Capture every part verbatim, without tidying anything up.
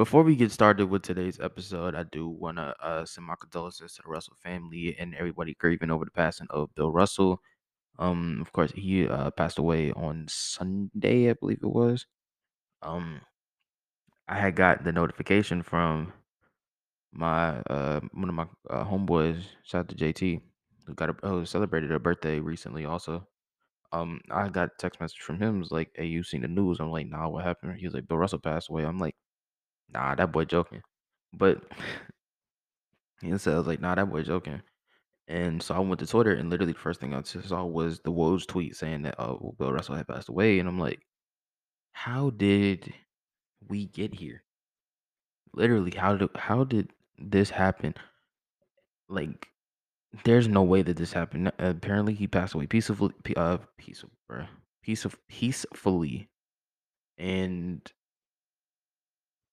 Before we get started with today's episode, I do want to uh, send my condolences to the Russell family and everybody grieving over the passing of Bill Russell. Um, of course, he uh, passed away on Sunday, I believe it was. Um, I had got the notification from my uh, one of my uh, homeboys, shout out to J T, who got a, who celebrated her birthday recently also. Um, I got a text message from him. It was like, "Hey, you seen the news?" I'm like, "Nah, what happened?" He was like, "Bill Russell passed away." I'm like, "Nah, that boy joking." But he said, I was like, "Nah, that boy joking." And so I went to Twitter, and literally the first thing I saw was the Woj tweet saying that uh, Bill Russell had passed away. And I'm like, how did we get here? Literally, how did, how did this happen? Like, there's no way that this happened. Apparently, he passed away peacefully, uh, peaceful, bro, peaceful, peacefully. And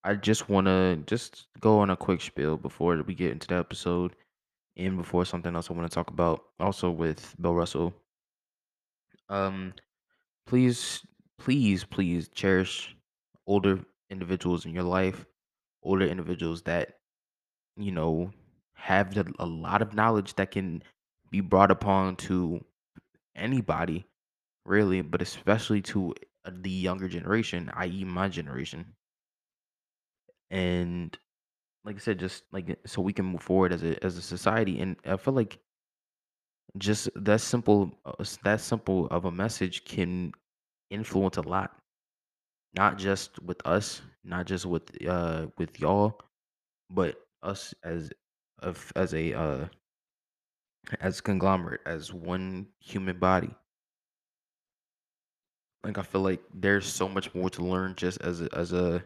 I just want to just go on a quick spiel before we get into the episode and before something else I want to talk about also with Bill Russell. Um, please, please, please cherish older individuals in your life, older individuals that, you know, have the, a lot of knowledge that can be brought upon to anybody, really, but especially to the younger generation, that is my generation. And like I said, just like so we can move forward as a as a society. And I feel like just that simple that simple of a message can influence a lot, not just with us, not just with uh with y'all, but us as of as a uh as a conglomerate, as one human body. Like I feel like there's so much more to learn just as a, as a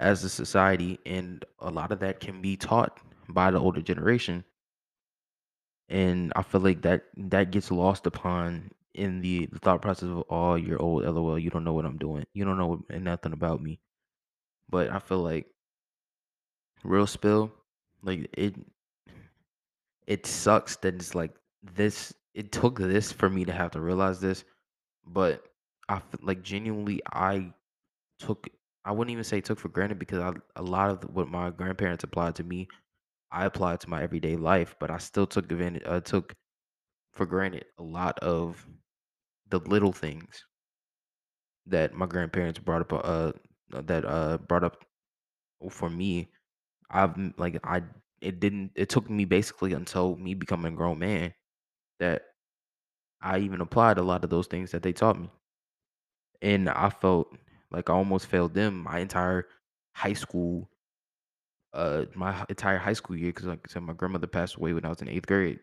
as a society, and a lot of that can be taught by the older generation. And I feel like that that gets lost upon in the, the thought process of, "Oh, you're old, lol, you don't know what I'm doing, you don't know nothing about me." But I feel like real spill, like it it sucks that it's like this, it took this for me to have to realize this. But I feel like genuinely I took I wouldn't even say took for granted, because I, a lot of what my grandparents applied to me, I applied to my everyday life. But I still took advantage, uh, took for granted a lot of the little things that my grandparents brought up, uh, that uh brought up for me. I've like I it didn't it took me basically until me becoming a grown man that I even applied a lot of those things that they taught me, and I felt like I almost failed them my entire high school, uh, my entire high school year, because like I said, my grandmother passed away when I was in eighth grade.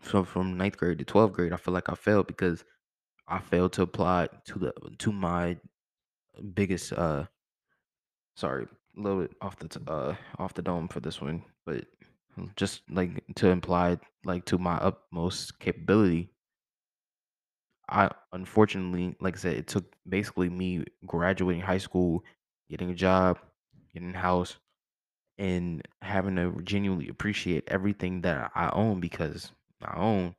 So from ninth grade to twelfth grade, I feel like I failed because I failed to apply to the to my biggest. Uh, sorry, a little bit off the t- uh off the dome for this one, but just like to imply like to my utmost capability. I unfortunately, like I said, it took basically me graduating high school, getting a job, getting a house, and having to genuinely appreciate everything that I own, because I own.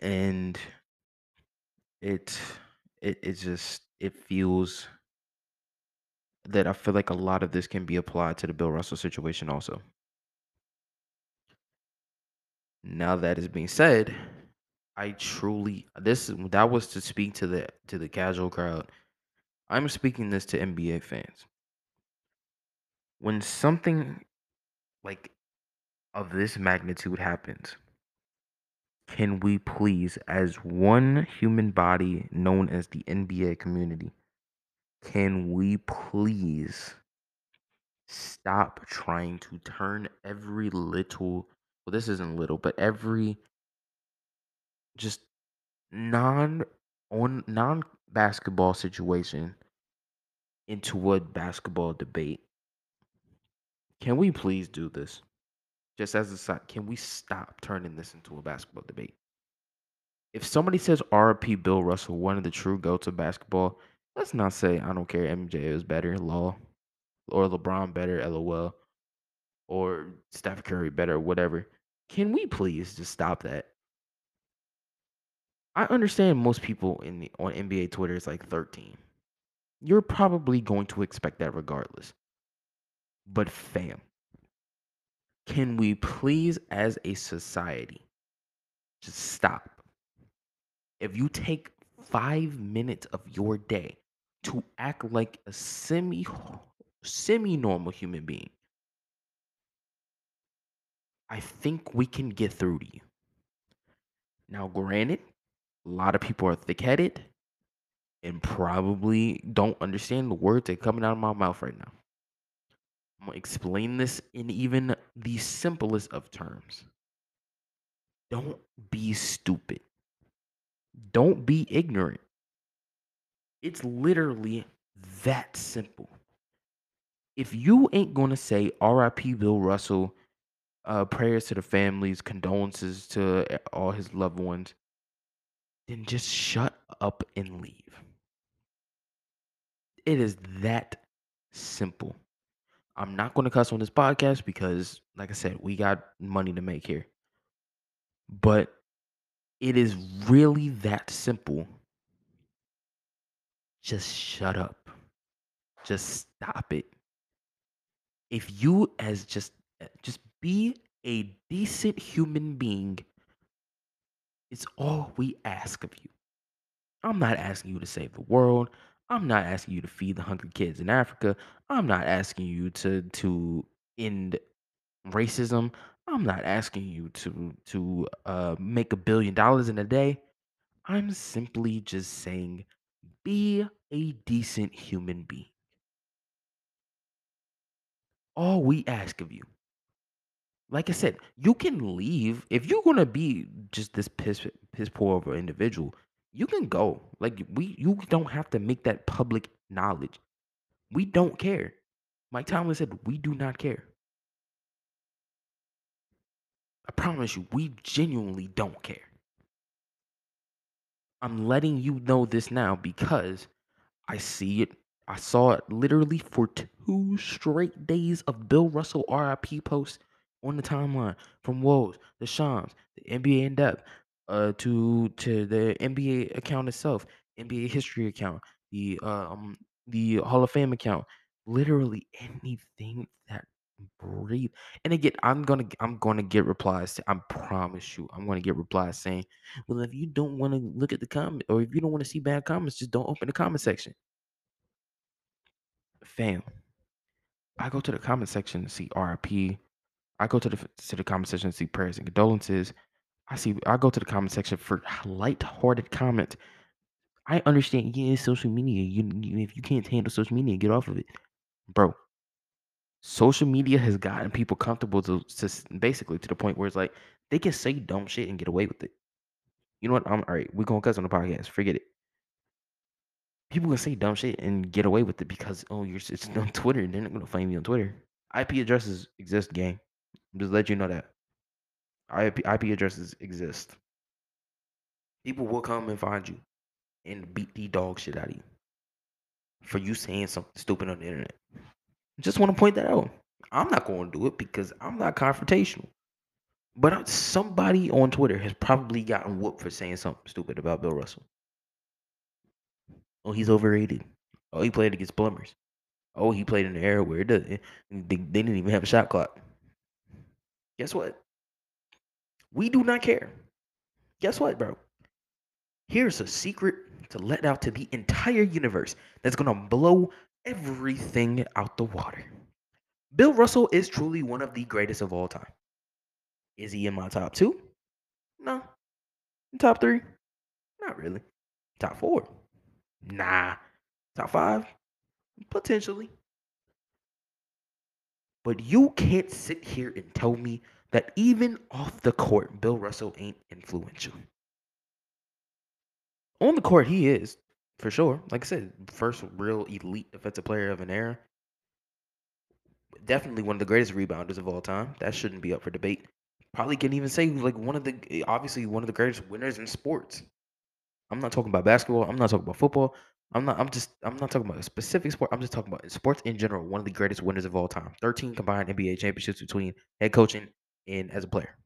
And it, it, it just, it feels that I feel like a lot of this can be applied to the Bill Russell situation also. Now that is being said, I truly this that was to speak to the to the casual crowd. I'm speaking this to N B A fans. When something like of this magnitude happens, can we please, as one human body known as the N B A community, can we please stop trying to turn every little, well, this isn't little, but every just non on non basketball situation into a basketball debate? Can we please do this? Just as a side, can we stop turning this into a basketball debate? If somebody says R I P Bill Russell, one of the true goats of basketball, let's not say I don't care, M J is better, lol, or LeBron better, lol, or Steph Curry better, whatever. Can we please just stop that? I understand most people in the, on N B A Twitter is like thirteen. You're probably going to expect that regardless. But fam, can we please, as a society, just stop? If you take five minutes of your day to act like a semi, semi-normal human being, I think we can get through to you. Now, granted, a lot of people are thick-headed and probably don't understand the words that are coming out of my mouth right now. I'm going to explain this in even the simplest of terms. Don't be stupid. Don't be ignorant. It's literally that simple. If you ain't going to say R I P Bill Russell, uh, prayers to the families, condolences to all his loved ones, then just shut up and leave. It is that simple. I'm not going to cuss on this podcast because, like I said, we got money to make here. But it is really that simple. Just shut up. Just stop it. If you as just just be a decent human being, it's all we ask of you. I'm not asking you to save the world. I'm not asking you to feed the hungry kids in Africa. I'm not asking you to to end racism. I'm not asking you to to uh, make a billion dollars in a day. I'm simply just saying, be a decent human being. All we ask of you. Like I said, you can leave. If you're gonna be just this piss piss poor of an individual, you can go. Like we, you don't have to make that public knowledge. We don't care. Mike Tomlin said, "We do not care." I promise you, we genuinely don't care. I'm letting you know this now because I see it. I saw it literally for two straight days of Bill Russell R I P posts on the timeline, from Woj, the Shams, the N B A in depth, uh, to to the N B A account itself, N B A history account, the um the Hall of Fame account, literally anything that breathe. And again, I'm gonna I'm gonna get replies. To, I promise you, I'm gonna get replies saying, "Well, if you don't want to look at the comment, or if you don't want to see bad comments, just don't open the comment section." Fam, I go to the comment section to see R I P. I go to the to the comment section to see prayers and condolences. I see. I go to the comment section for light-hearted comments. I understand. Yeah, it's social media. You, you if you can't handle social media, get off of it, bro. Social media has gotten people comfortable to, to basically to the point where it's like they can say dumb shit and get away with it. You know what? I'm all right. We're gonna cuss on the podcast. Forget it. People can say dumb shit and get away with it because oh, you're it's on Twitter and they're not gonna find me on Twitter. I P addresses exist, gang. Just let you know that I P, I P addresses exist. People will come and find you and beat the dog shit out of you for you saying something stupid on the internet. Just want to point that out. I'm not going to do it because I'm not confrontational. But somebody on Twitter has probably gotten whooped for saying something stupid about Bill Russell. Oh, he's overrated. Oh, he played against plumbers. Oh, he played in an era where it doesn't. They, they didn't even have a shot clock. Guess what? We do not care. Guess what, bro? Here's a secret to let out to the entire universe that's going to blow everything out the water. Bill Russell is truly one of the greatest of all time. Is he in my top two? No. Top three? Not really. Top four? Nah. Top five? Potentially. But you can't sit here and tell me that even off the court, Bill Russell ain't influential. On the court, he is, for sure. Like I said, first real elite defensive player of an era. Definitely one of the greatest rebounders of all time. That shouldn't be up for debate. Probably can even say, like, one of the, obviously, one of the greatest winners in sports. I'm not talking about basketball. I'm not talking about football. I'm not I'm just I'm not talking about a specific sport. I'm just talking about sports in general. One of the greatest winners of all time. thirteen combined N B A championships between head coaching and as a player.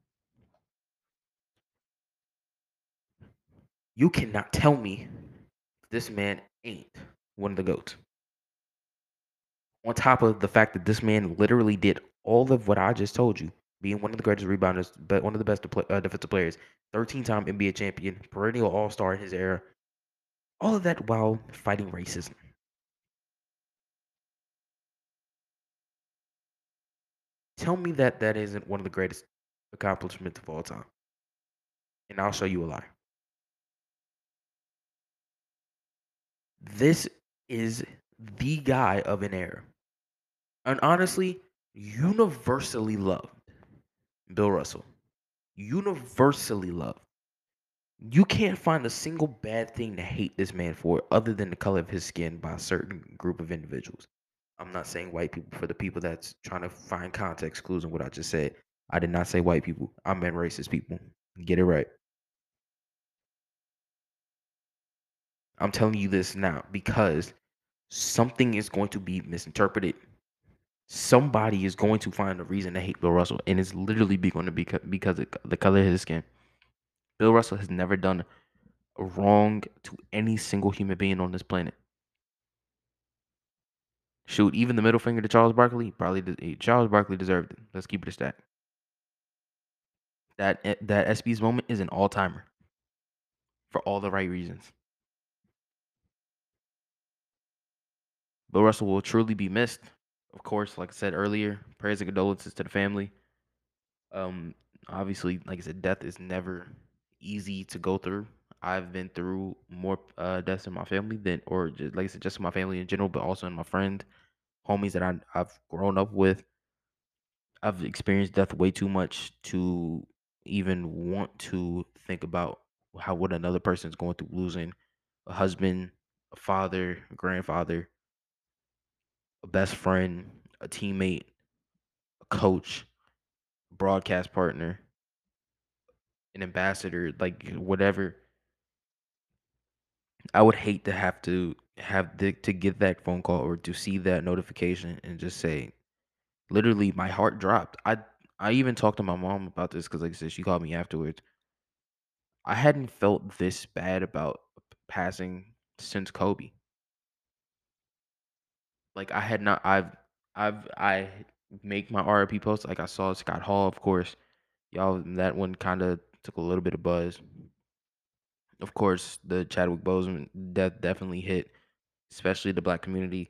You cannot tell me this man ain't one of the GOATs. on top of the fact that this man literally did all of what I just told you, being one of the greatest rebounders, but one of the best uh, defensive players, thirteen-time N B A champion, perennial all-star in his era, all of that while fighting racism. Tell me that that isn't one of the greatest accomplishments of all time, and I'll show you a lie. This is the guy of an era, and honestly, universally loved. Bill Russell, universally loved. You can't find a single bad thing to hate this man for other than the color of his skin by a certain group of individuals. I'm not saying white people. For the people that's trying to find context clues in what I just said, I did not say white people. I meant racist people. Get it right. I'm telling you this now because something is going to be misinterpreted. Somebody is going to find a reason to hate Bill Russell, and it's literally going to be because of the color of his skin. Bill Russell has never done wrong to any single human being on this planet. Shoot, even the middle finger to Charles Barkley, probably Charles Barkley deserved it. Let's keep it a stack. That that S B's moment is an all-timer for all the right reasons. Bill Russell will truly be missed. Of course, like I said earlier, prayers and condolences to the family. Um, obviously, like I said, death is never easy to go through. I've been through more uh, deaths in my family than, or just, like I said, just my family in general, but also in my friend, homies that I, I've grown up with. I've experienced death way too much to even want to think about how what another person's going through, losing a husband, a father, a grandfather, a best friend, a teammate, a coach, a broadcast partner, an ambassador, like whatever. I would hate to have to have the, to get that phone call or to see that notification and just say, literally, my heart dropped. I I even talked to my mom about this because, like I said, she called me afterwards. I hadn't felt this bad about passing since Kobe. Like I had not, I've, I've, I make my R I P post. Like I saw Scott Hall, of course, y'all. That one kind of took a little bit of buzz. Of course, the Chadwick Boseman death definitely hit, especially the Black community.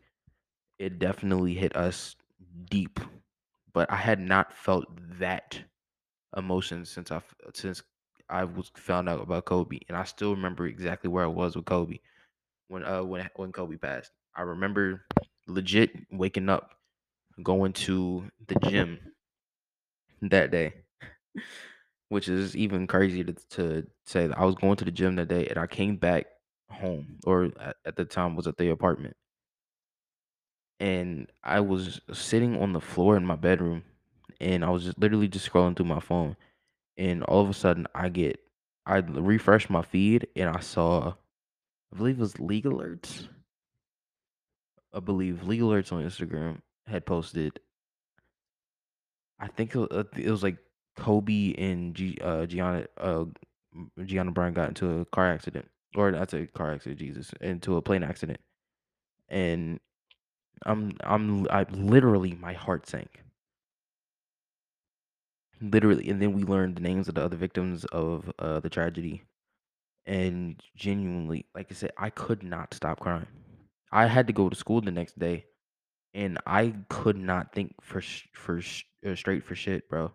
It definitely hit us deep, but I had not felt that emotion since I since I was found out about Kobe, and I still remember exactly where I was with Kobe when uh when when Kobe passed. I remember. Legit waking up, going to the gym that day, which is even crazy to, to say that I was going to the gym that day and I came back home, or at the time was at the apartment. And I was sitting on the floor in my bedroom and I was just literally just scrolling through my phone. And all of a sudden I get, I refreshed my feed and I saw, I believe it was League Alerts. I believe League Alerts on Instagram had posted, I think it was like Kobe and G, uh, Gianna uh, Gianna Bryant got into a car accident, or not a car accident, Jesus, into a plane accident, and I'm I'm I literally my heart sank, literally, and then we learned the names of the other victims of uh, the tragedy, and genuinely, like I said, I could not stop crying. I had to go to school the next day, and I could not think for for uh, straight for shit, bro.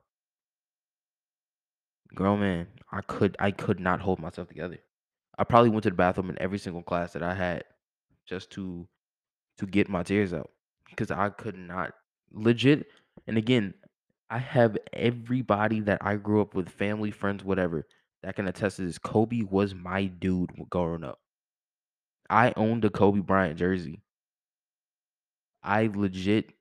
Girl, man, I could I could not hold myself together. I probably went to the bathroom in every single class that I had just to to get my tears out because I could not legit. And again, I have everybody that I grew up with, family, friends, whatever, that can attest to this. Kobe was my dude growing up. I owned a Kobe Bryant jersey. I legit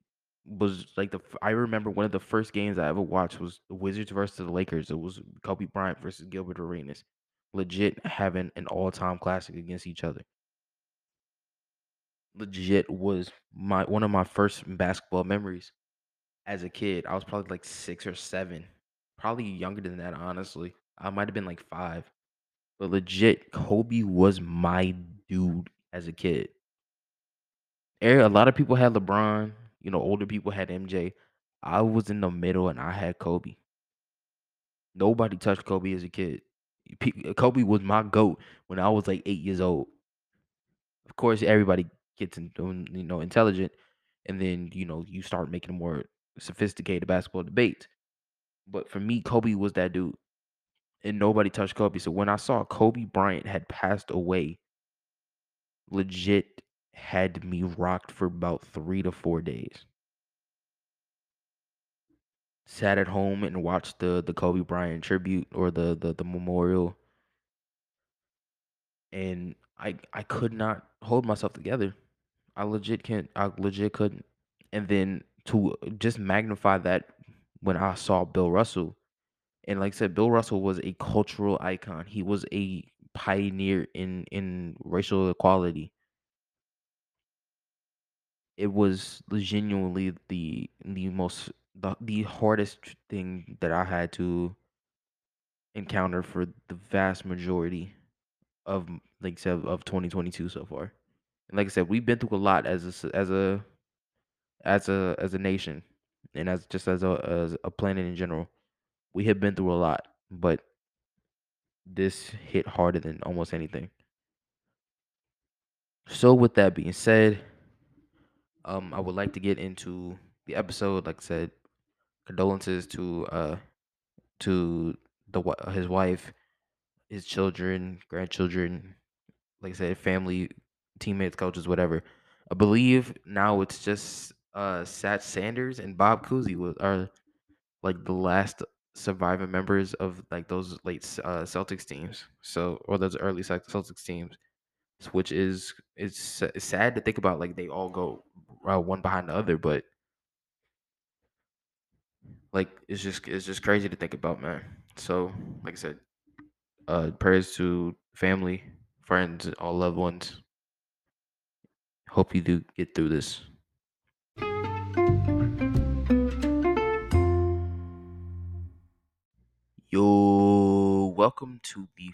was like the. I remember one of the first games I ever watched was the Wizards versus the Lakers. It was Kobe Bryant versus Gilbert Arenas. Legit having an all-time classic against each other. Legit was my one of my first basketball memories as a kid. I was probably like six or seven, probably younger than that. Honestly, I might have been like five. But legit, Kobe was my dude as a kid. A lot of people had LeBron. you know, older people had M J. I was in the middle, and I had Kobe. Nobody touched Kobe as a kid. Kobe was my GOAT when I was like eight years old. Of course, everybody gets, you know, intelligent, and then, you know, you start making more sophisticated basketball debates. But for me, Kobe was that dude, and nobody touched Kobe. So when I saw Kobe Bryant had passed away, legit had me rocked for about three to four days. Sat at home and watched the the Kobe Bryant tribute, or the the, the memorial, and I I could not hold myself together. I legit can't. I legit couldn't. And then to just magnify that, when I saw Bill Russell, and like I said, Bill Russell was a cultural icon. He was a pioneer in in racial equality. It was genuinely the the most. The, the hardest thing that I had to encounter for the vast majority of, like I said, of twenty twenty-two so far. And like I said, we've been through a lot as a as a as a as a nation, and as just as a as a planet in general. We have been through a lot, but this hit harder than almost anything. So with that being said, um, I would like to get into the episode. Like I said, condolences to uh to the his wife, his children, grandchildren, like I said, family, teammates, coaches, whatever. I believe now it's just uh Sat Sanders and Bob Cousy was are like the last surviving members of like those late uh, Celtics teams. So, or those early Celtics teams, which is it's, it's sad to think about. Like they all go uh, one behind the other, but Like it's just it's just crazy to think about, man. So, like I said, uh, prayers to family, friends, all loved ones. Hope you do get through this. Yo, welcome to the one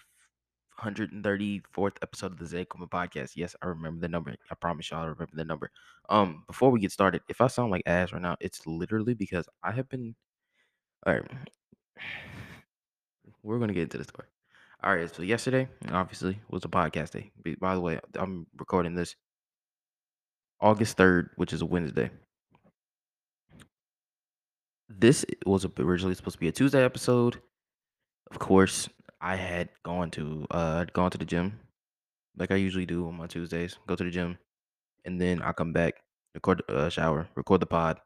hundred thirty-fourth episode of the Zay Kuma Podcast. Yes, I remember the number. I promise y'all I remember the number. Um, before we get started, if I sound like ass right now, it's literally because I have been... All right. We're going to get into the story. All right, so yesterday, obviously, was a podcast day. By the way, I'm recording this August third, which is a Wednesday. This was originally supposed to be a Tuesday episode. Of course, I had gone to uh I'd gone to the gym, like I usually do on my Tuesdays. Go to the gym, and then I come back, record a uh, shower, record the pod,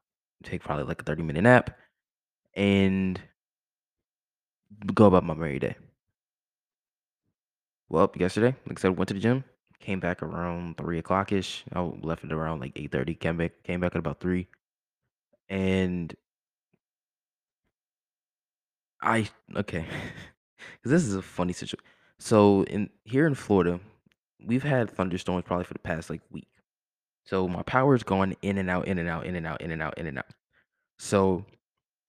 take probably like a thirty minute nap, and go about my merry day. Well, yesterday, like I said, went to the gym, came back around three o'clock ish. I left it around like eight thirty. Came back, came back at about three, and I okay. Because this is a funny situation. So in here in Florida, we've had thunderstorms probably for the past like week. So my power's going in and out, in and out, in and out, in and out, in and out. So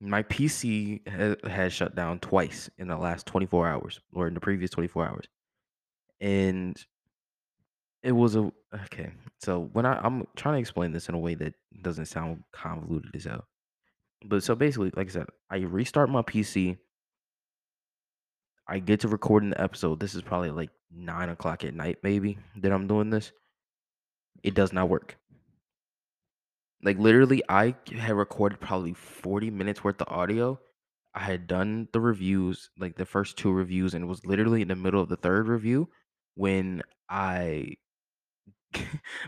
my P C has, has shut down twice in the last twenty-four hours, or in the previous twenty-four hours. And it was a okay. So when I, I'm trying to explain this in a way that doesn't sound convoluted as hell. But so basically, like I said, I restart my P C. I get to recording the episode. This is probably like nine o'clock at night, maybe, that I'm doing this. It does not work. Like literally, I had recorded probably forty minutes worth of audio. I had done the reviews, like the first two reviews, and it was literally in the middle of the third review when I,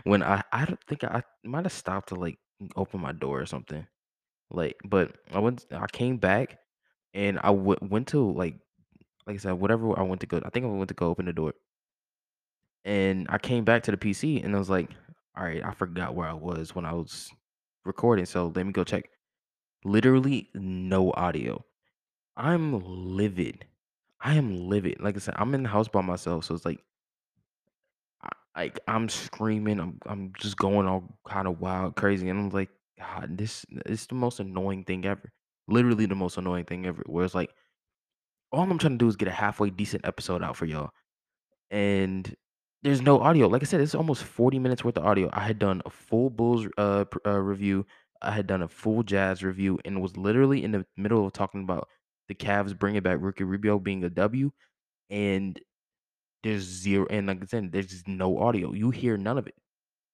when I, I don't think I, I might have stopped to like open my door or something. Like, but I went, I came back, and I w- went to like. Like I said, whatever I went to go, I think I went to go open the door. And I came back to the P C, and I was like, all right, I forgot where I was when I was recording, so let me go check. Literally no audio. I'm livid. I am livid. Like I said, I'm in the house by myself, so it's like, like I'm screaming. I'm I'm just going all kind of wild, crazy. And I'm like, God, this is the most annoying thing ever. Literally the most annoying thing ever, where it's like, all I'm trying to do is get a halfway decent episode out for y'all. And there's no audio. Like I said, it's almost forty minutes worth of audio. I had done a full Bulls uh, uh, review. I had done a full Jazz review and was literally in the middle of talking about the Cavs bringing back Ricky Rubio being a W, and there's zero, and like I said, there's just no audio. You hear none of it.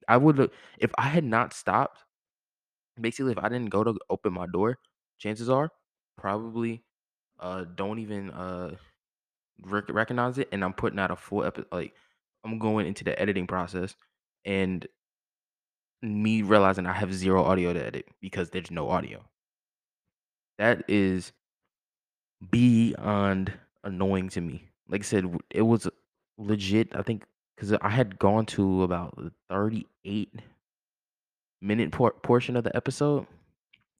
I would, if I had not stopped, basically, if I didn't go to open my door, chances are probably uh, don't even uh, rec- recognize it, and I'm putting out a full episode. Like, I'm going into the editing process, and me realizing I have zero audio to edit because there's no audio. That is beyond annoying to me. Like I said, it was legit, I think, because I had gone to about the thirty-eight minute por- portion of the episode,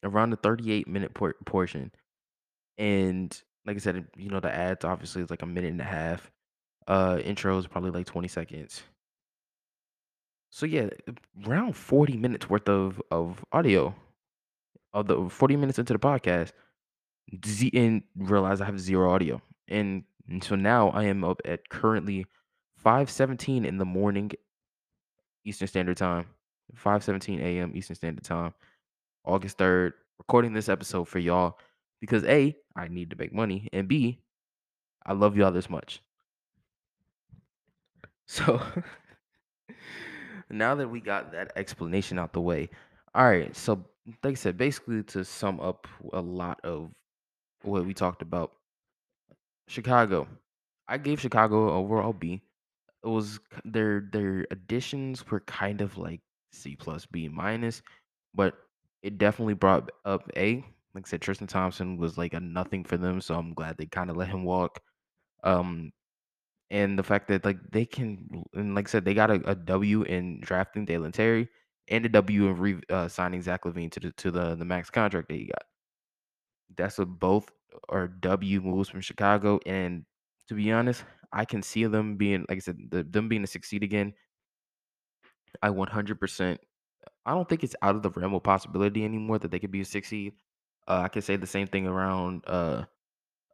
around the thirty-eight minute por- portion. And like I said, you know, the ads obviously is like a minute and a half. Uh, intro is probably like twenty seconds. So yeah, around forty minutes worth of, of audio, of the forty minutes into the podcast, z- and realize I have zero audio. And, and so now I am up at currently five seventeen in the morning Eastern Standard Time, five seventeen a.m. Eastern Standard Time, August third, recording this episode for y'all because A, I need to make money, and B, I love y'all this much. So now that we got that explanation out the way, all right, so like I said, basically to sum up a lot of what we talked about, Chicago. I gave Chicago an overall B. It was their their additions were kind of like C plus, B minus, but it definitely brought up A. Like I said, Tristan Thompson was like a nothing for them, so I'm glad they kind of let him walk. Um, and the fact that like they can, and like I said, they got a, a W in drafting Dalen Terry and a W in re, uh, signing Zach LaVine to the to the, the max contract that he got. That's what both are W moves from Chicago, and to be honest, I can see them being, like I said, the, them being a six seed again. I one hundred percent. I don't think it's out of the realm of possibility anymore that they could be a six seed. Uh, I could say the same thing around uh,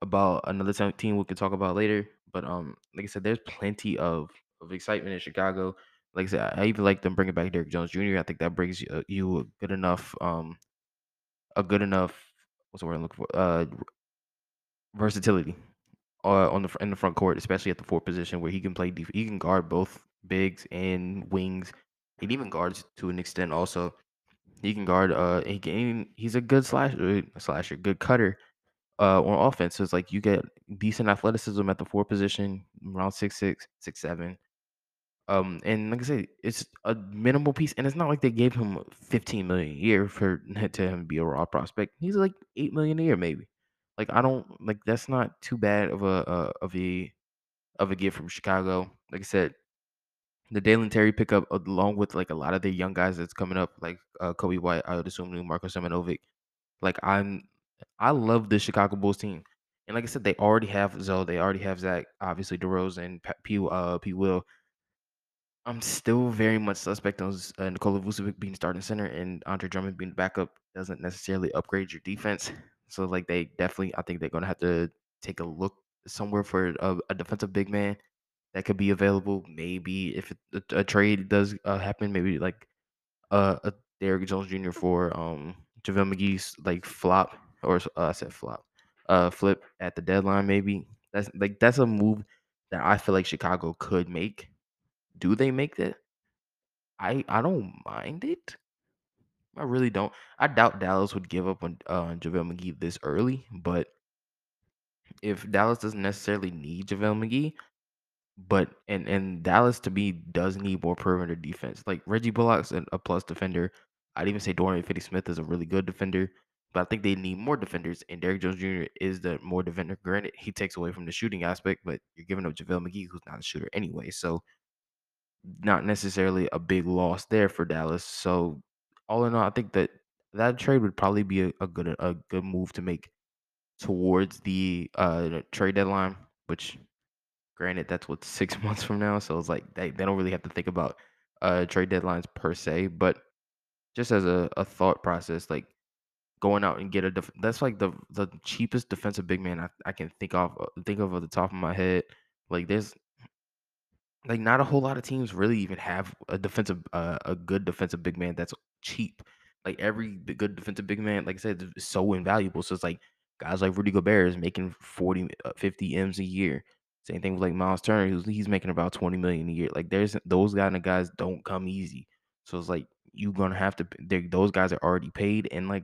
about another team we could talk about later. But um, like I said, there's plenty of, of excitement in Chicago. Like I said, I even like them bringing back Derrick Jones Junior I think that brings you, you a good enough, um, a good enough, what's the word I'm looking for? Uh, versatility. Uh, on the in the front court, especially at the four position, where he can play, def- he can guard both bigs and wings. He even guards to an extent. Also, he can guard. Uh, he can. He's a good slasher, slasher, good cutter. Uh, on offense, so it's like you get decent athleticism at the four position, around six six, six seven. Um, and like I said, it's a minimal piece, and it's not like they gave him fifteen million a year for to him be a raw prospect. He's like eight million a year, maybe. Like I don't like that's not too bad of a uh, of a of a gift from Chicago. Like I said, the Dalen Terry pickup along with like a lot of the young guys that's coming up, like uh, Coby White, I would assume new Marko Seminovic. Like I'm, I love the Chicago Bulls team, and like I said, they already have Zoe, they already have Zach, obviously DeRozan, P. Uh, P. Will. I'm still very much suspect on uh, Nikola Vucevic being starting center and Andre Drummond being backup doesn't necessarily upgrade your defense. So, like, they definitely, I think they're going to have to take a look somewhere for a, a defensive big man that could be available. Maybe if it, a, a trade does uh, happen, maybe, like, uh, a Derrick Jones Junior for um, JaVale McGee's, like, flop, or uh, I said flop, uh, flip at the deadline, maybe. That's, like, that's a move that I feel like Chicago could make. Do they make that? I, I don't mind it. I really don't. I doubt Dallas would give up on uh, JaVale McGee this early, but if Dallas doesn't necessarily need JaVale McGee, but and, and Dallas to me does need more perimeter defense. Like Reggie Bullock's a, a plus defender. I'd even say Dorian Finney-Smith is a really good defender, but I think they need more defenders. And Derrick Jones Junior is the more defender. Granted, he takes away from the shooting aspect, but you're giving up JaVale McGee, who's not a shooter anyway, so not necessarily a big loss there for Dallas. So. All in all, I think that that trade would probably be a, a good a good move to make towards the uh, trade deadline, which, granted, that's what, six months from now. So it's like they, they don't really have to think about uh, trade deadlines per se, but just as a, a thought process, like going out and get a def- – that's like the, the cheapest defensive big man I, I can think of, think of off the top of my head. Like there's – Like, not a whole lot of teams really even have a defensive, uh, a good defensive big man that's cheap. Like every good defensive big man, like I said, is so invaluable. So it's like guys like Rudy Gobert is making forty, fifty M's a year. Same thing with like Miles Turner, who's he's making about twenty million a year. Like there's those kind of guys don't come easy. So it's like you're gonna have to. Those guys are already paid, and like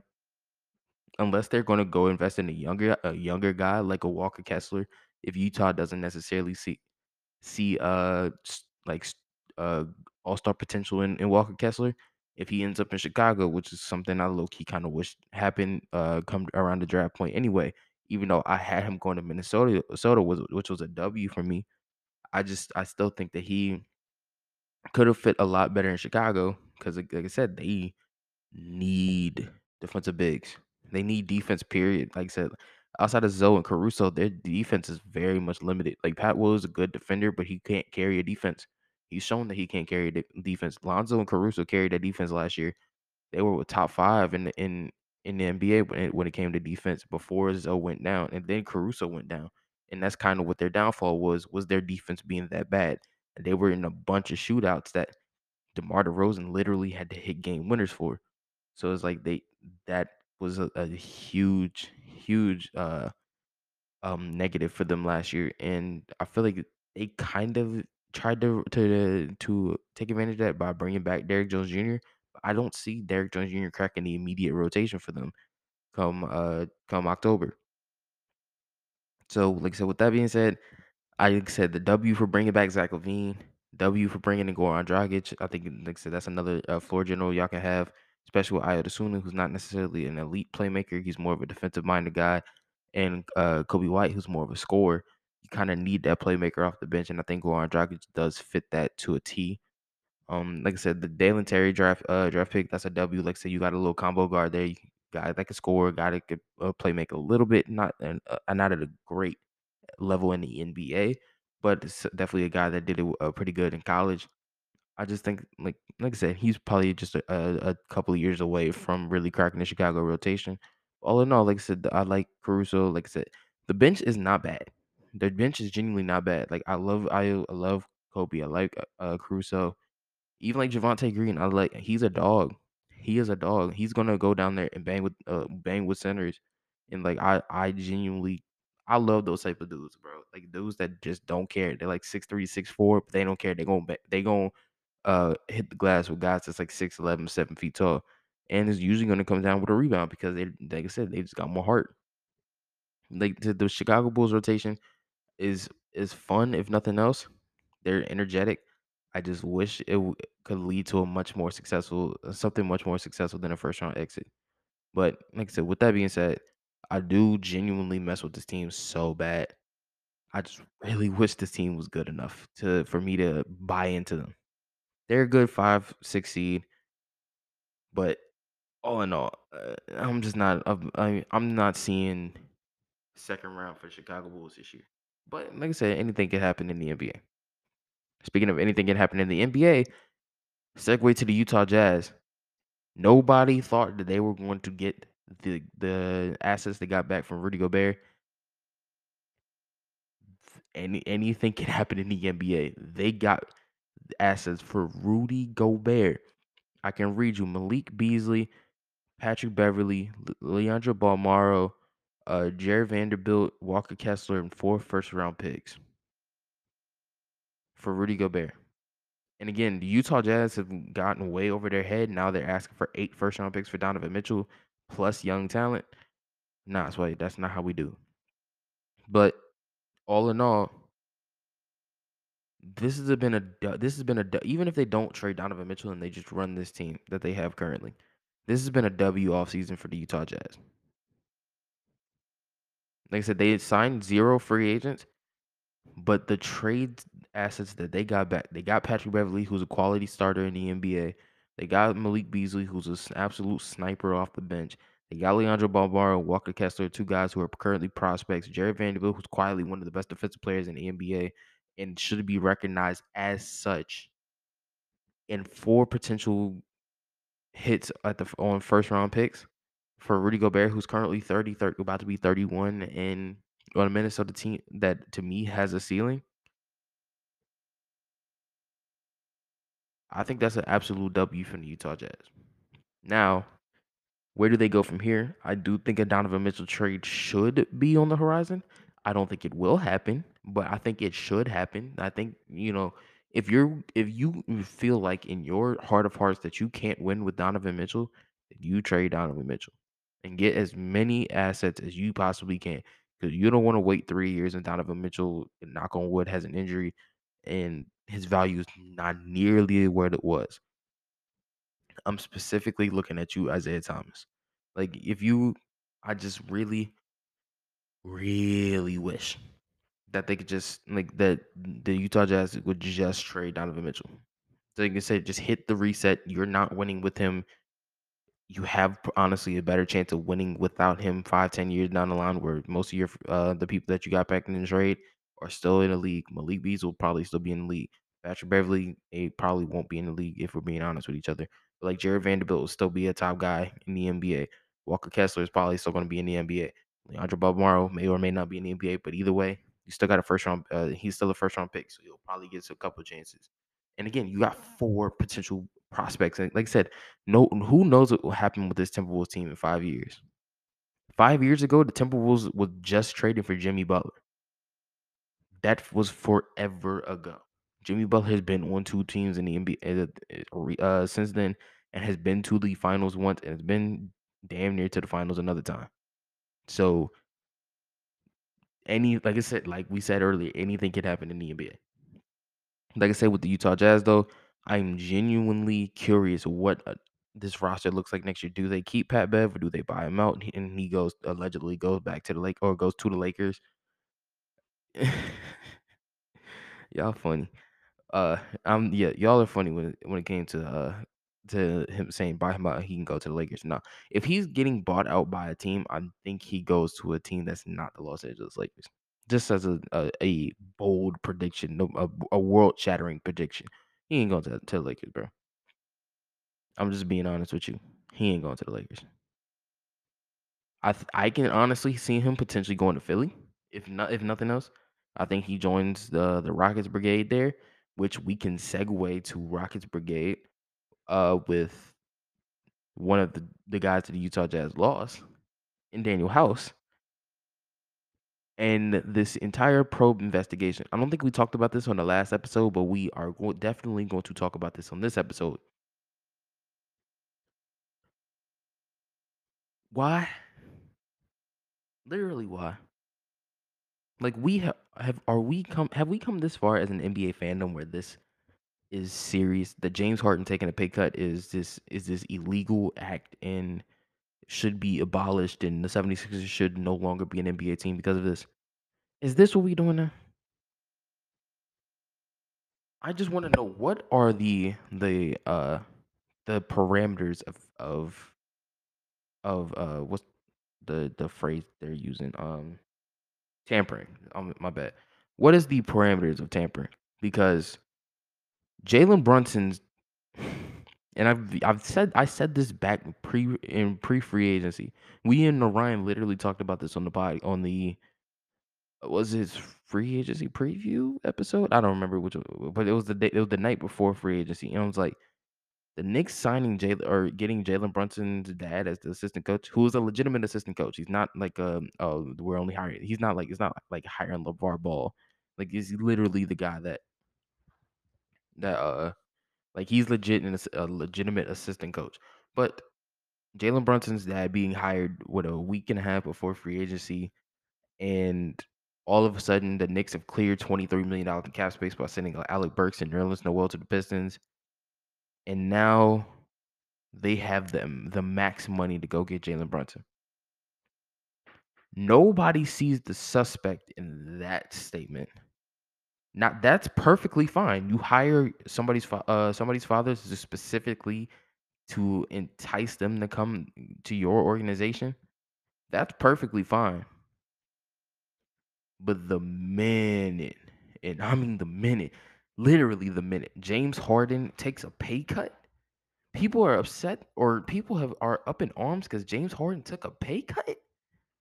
unless they're gonna go invest in a younger a younger guy like a Walker Kessler, if Utah doesn't necessarily see see uh like uh all star potential in, in Walker Kessler. If he ends up in Chicago, which is something I low-key kind of wish happened uh, come around the draft point anyway, even though I had him going to Minnesota, Minnesota was, which was a W for me, I just I still think that he could have fit a lot better in Chicago because, like I said, they need defensive bigs. They need defense, period. Like I said, outside of Zoe and Caruso, their defense is very much limited. Like, Pat Will is a good defender, but he can't carry a defense. He's shown that he can't carry the defense. Lonzo and Caruso carried that defense last year. They were with top five in the, in, in the N B A when it, when it came to defense before Zoe went down, and then Caruso went down. And that's kind of what their downfall was, was their defense being that bad. And they were in a bunch of shootouts that DeMar DeRozan literally had to hit game winners for. So it's like they that was a, a huge, huge uh, um, negative for them last year. And I feel like they kind of – tried to to to take advantage of that by bringing back Derrick Jones Junior But I don't see Derrick Jones Junior cracking the immediate rotation for them come uh come October. So, like I said, with that being said, I said the W for bringing back Zach LaVine, W for bringing in Goran Dragic. I think, like I said, that's another uh, floor general y'all can have, especially with Ayo Dosunmu, who's not necessarily an elite playmaker. He's more of a defensive-minded guy, and uh, Coby White, who's more of a scorer. You kind of need that playmaker off the bench, and I think Goran Dragic does fit that to a T. Um, like I said, the Daylon Terry draft uh, draft pick, that's a W. Like I said, you got a little combo guard there, you got that can score, got that could uh, playmaker a little bit, not an, uh, not at a great level in the N B A, but it's definitely a guy that did it uh, pretty good in college. I just think, like like I said, he's probably just a, a, a couple of years away from really cracking the Chicago rotation. All in all, like I said, I like Caruso. Like I said, the bench is not bad. Their bench is genuinely not bad. Like I love, I, I love Kobe. I like uh, Caruso, even like Javonte Green. I like he's a dog. He is a dog. He's gonna go down there and bang with, uh, bang with centers, and like I, I genuinely, I love those type of dudes, bro. Like dudes that just don't care. They're like six three, six four, but they don't care. They gonna, they gonna, uh, hit the glass with guys that's like six eleven, seven feet tall, and it's usually gonna come down with a rebound because they, like I said, they just got more heart. Like the, the Chicago Bulls rotation. Is is fun if nothing else. They're energetic. I just wish it w- could lead to a much more successful something much more successful than a first round exit. But like I said, with that being said, I do genuinely mess with this team so bad. I just really wish this team was good enough to for me to buy into them. They're a good five, six seed, but all in all, uh, I'm just not. I'm I'm not seeing second round for Chicago Bulls this year. But like I said, anything can happen in the N B A. Speaking of anything can happen in the N B A, segue to the Utah Jazz. Nobody thought that they were going to get the the assets they got back from Rudy Gobert. Any anything can happen in the N B A. They got assets for Rudy Gobert. I can read you Malik Beasley, Patrick Beverly, Leandro Balmaro, Uh, Jared Vanderbilt, Walker Kessler, and four first-round picks for Rudy Gobert. And again, the Utah Jazz have gotten way over their head. Now they're asking for eight first-round picks for Donovan Mitchell plus young talent. Nah, that's, why, that's not how we do. But all in all, this has been a this has been a even if they don't trade Donovan Mitchell and they just run this team that they have currently, this has been a W offseason for the Utah Jazz. Like I said, they had signed zero free agents, but the trade assets that they got back, they got Patrick Beverly, who's a quality starter in the N B A. They got Malik Beasley, who's an absolute sniper off the bench. They got Leandro Balmaro, Walker Kessler, two guys who are currently prospects. Jared Vanderbilt, who's quietly one of the best defensive players in the N B A and should be recognized as such. And four potential hits at the on first-round picks. For Rudy Gobert, who's currently thirty, thirty, about to be thirty-one, and on a Minnesota team that, to me, has a ceiling, I think that's an absolute W from the Utah Jazz. Now, Where do they go from here? I do think a Donovan Mitchell trade should be on the horizon. I don't think it will happen, but I think it should happen. I think, you know, if you're if you feel like in your heart of hearts that you can't win with Donovan Mitchell, you trade Donovan Mitchell and get as many assets as you possibly can, because you don't want to wait three years and Donovan Mitchell, knock on wood, has an injury and his value is not nearly where it was. I'm specifically looking at you, Isaiah Thomas. Like, if you, I just really, really wish that they could just, like, that the Utah Jazz would just trade Donovan Mitchell. So, like I said, just hit the reset. You're not winning with him. You have, honestly, a better chance of winning without him five, ten years down the line, where most of your uh, the people that you got back in the trade are still in the league. Malik Beasley will probably still be in the league. Patrick Beverly, they probably won't be in the league if we're being honest with each other. But like Jared Vanderbilt will still be a top guy in the N B A. Walker Kessler is probably still going to be in the N B A. Leandro Balmaro may or may not be in the N B A, but either way, you still got a first round. Uh, he's still a first round pick, so you'll probably get a couple of chances. And again, you got four potential prospects. And like I said, no, who knows what will happen with this Timberwolves team in five years? Five years ago, the Timberwolves was just trading for Jimmy Butler. That was forever ago. Jimmy Butler has been on two teams in the N B A uh, since then, and has been to the finals once, and has been damn near to the finals another time. So, any like I said, like we said earlier, anything can happen in the N B A. Like I said, with the Utah Jazz, though, I'm genuinely curious what uh, this roster looks like next year. Do they keep Pat Bev, or do they buy him out and he goes allegedly goes back to the Lake or goes to the Lakers? Y'all funny. Uh, I'm yeah, y'all are funny when when it came to uh to him saying buy him out, he can go to the Lakers. Now, if he's getting bought out by a team, I think he goes to a team that's not the Los Angeles Lakers. Just as a a, a bold prediction, no, a, a world shattering prediction, he ain't going to, to the Lakers, bro. I'm just being honest with you. He ain't going to the Lakers. I th- I can honestly see him potentially going to Philly, if not if nothing else. I think he joins the the Rockets Brigade there, which we can segue to Rockets Brigade uh, with one of the, the guys that the Utah Jazz lost in Daniel House. And this entire probe investigation, I don't think we talked about this on the last episode, but we are go- definitely going to talk about this on this episode. Why? Literally why? Like, we have, have are we come have we come this far as an N B A fandom where this is serious? That James Harden taking a pay cut is this is this illegal act and should be abolished, and the 76ers should no longer be an N B A team because of this? Is this what we doing now? I just want to know, what are the the uh the parameters of of of uh what's the the phrase they're using? Um Tampering. Um, my bad. What is the parameters of tampering? Because Jalen Brunson's, and I've I've said I said this back pre in pre free agency. We and Orion literally talked about this on the pod on the was his free agency preview episode. I don't remember which, but it was the day, it was the night before free agency, and I was like, the Knicks signing Jalen or getting Jalen Brunson's dad as the assistant coach, who is a legitimate assistant coach. He's not like a oh we're only hiring. He's not like it's not like hiring LeVar Ball. Like, he's literally the guy that that uh like he's legit and a legitimate assistant coach. But Jalen Brunson's dad being hired what a week and a half before free agency, and all of a sudden the Knicks have cleared twenty-three million dollars in cap space by sending Alec Burks and Nerlens Noel to the Pistons. And now they have them the max money to go get Jalen Brunson. Nobody sees the suspect in that statement. Now, that's perfectly fine. You hire somebody's uh, somebody's father specifically to entice them to come to your organization. That's perfectly fine. But the minute, and I mean the minute, literally the minute James Harden takes a pay cut, people are upset or people have are up in arms because James Harden took a pay cut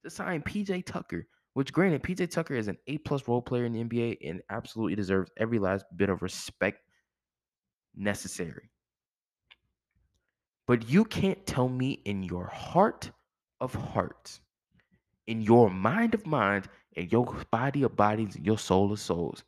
to sign P J Tucker, which granted, P J Tucker is an A-plus role player in the N B A and absolutely deserves every last bit of respect necessary. But you can't tell me in your heart of hearts, in your mind of minds, in your body of bodies, in your soul of souls,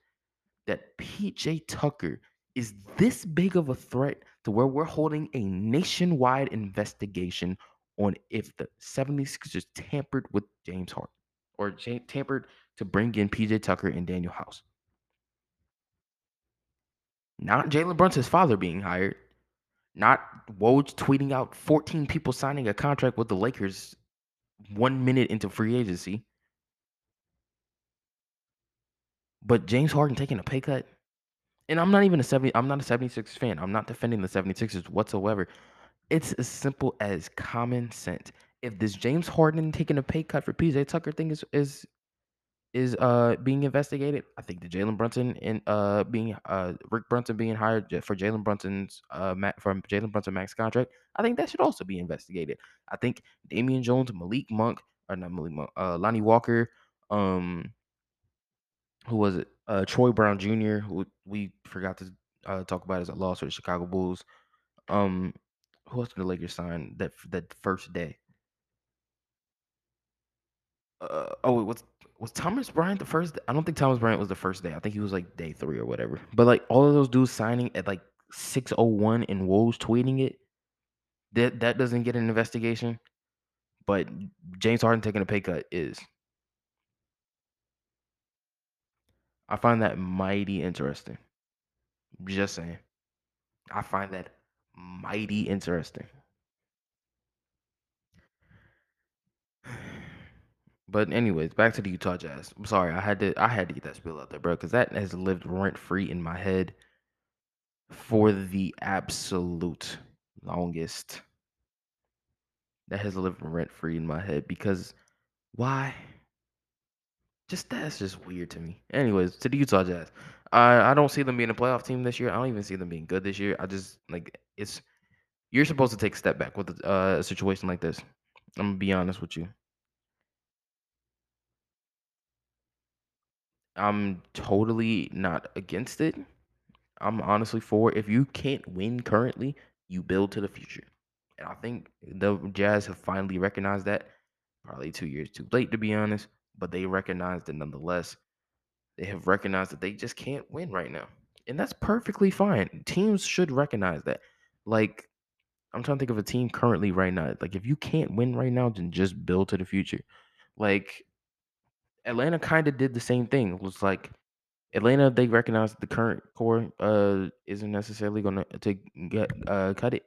that P J Tucker is this big of a threat to where we're holding a nationwide investigation on if the seventy-sixers tampered with James Harden or tampered to bring in P J Tucker and Daniel House. Not Jalen Brunson's father being hired. Not Woj tweeting out fourteen people signing a contract with the Lakers one minute into free agency. But James Harden taking a pay cut. And I'm not even a seventy I'm not a seventy-sixers fan. I'm not defending the seventy-sixers whatsoever. It's as simple as common sense. If this James Harden taking a pay cut for P J Tucker thing is is is uh being investigated, I think the Jalen Brunson and uh being uh Rick Brunson being hired for Jalen Brunson's uh from Jalen Brunson max contract, I think that should also be investigated. I think Damian Jones, Malik Monk, or not Malik Monk, uh, Lonnie Walker, um, who was it? Uh, Troy Brown Junior, who we forgot to uh, talk about as a loss for the Chicago Bulls. Um. Who else did the Lakers sign that that first day? Uh, oh, wait, was was Thomas Bryant the first day? I don't think Thomas Bryant was the first day. I think he was like day three or whatever. But like all of those dudes signing at like six oh one and Woj tweeting it, that that doesn't get an investigation. But James Harden taking a pay cut is. I find that mighty interesting. Just saying. I find that mighty interesting. But anyways, back to the Utah Jazz. I'm sorry, I had to I had to get that spill out there, bro, because that has lived rent-free in my head for the absolute longest. That has lived rent-free in my head because why? Just that's just weird to me. Anyways, to the Utah Jazz. I, I don't see them being a playoff team this year. I don't even see them being good this year. I just, like, it's, you're supposed to take a step back with uh, a situation like this. I'm going to be honest with you. I'm totally not against it. I'm honestly for if you can't win currently, you build to the future. And I think the Jazz have finally recognized that. Probably two years too late, to be honest, but they recognized it nonetheless. They have recognized that they just can't win right now. And that's perfectly fine. Teams should recognize that. Like, I'm trying to think of a team currently right now. Like, if you can't win right now, then just build to the future. Like, Atlanta kind of did the same thing. It was like, Atlanta, they recognized that the current core uh, isn't necessarily going to get uh, cut it.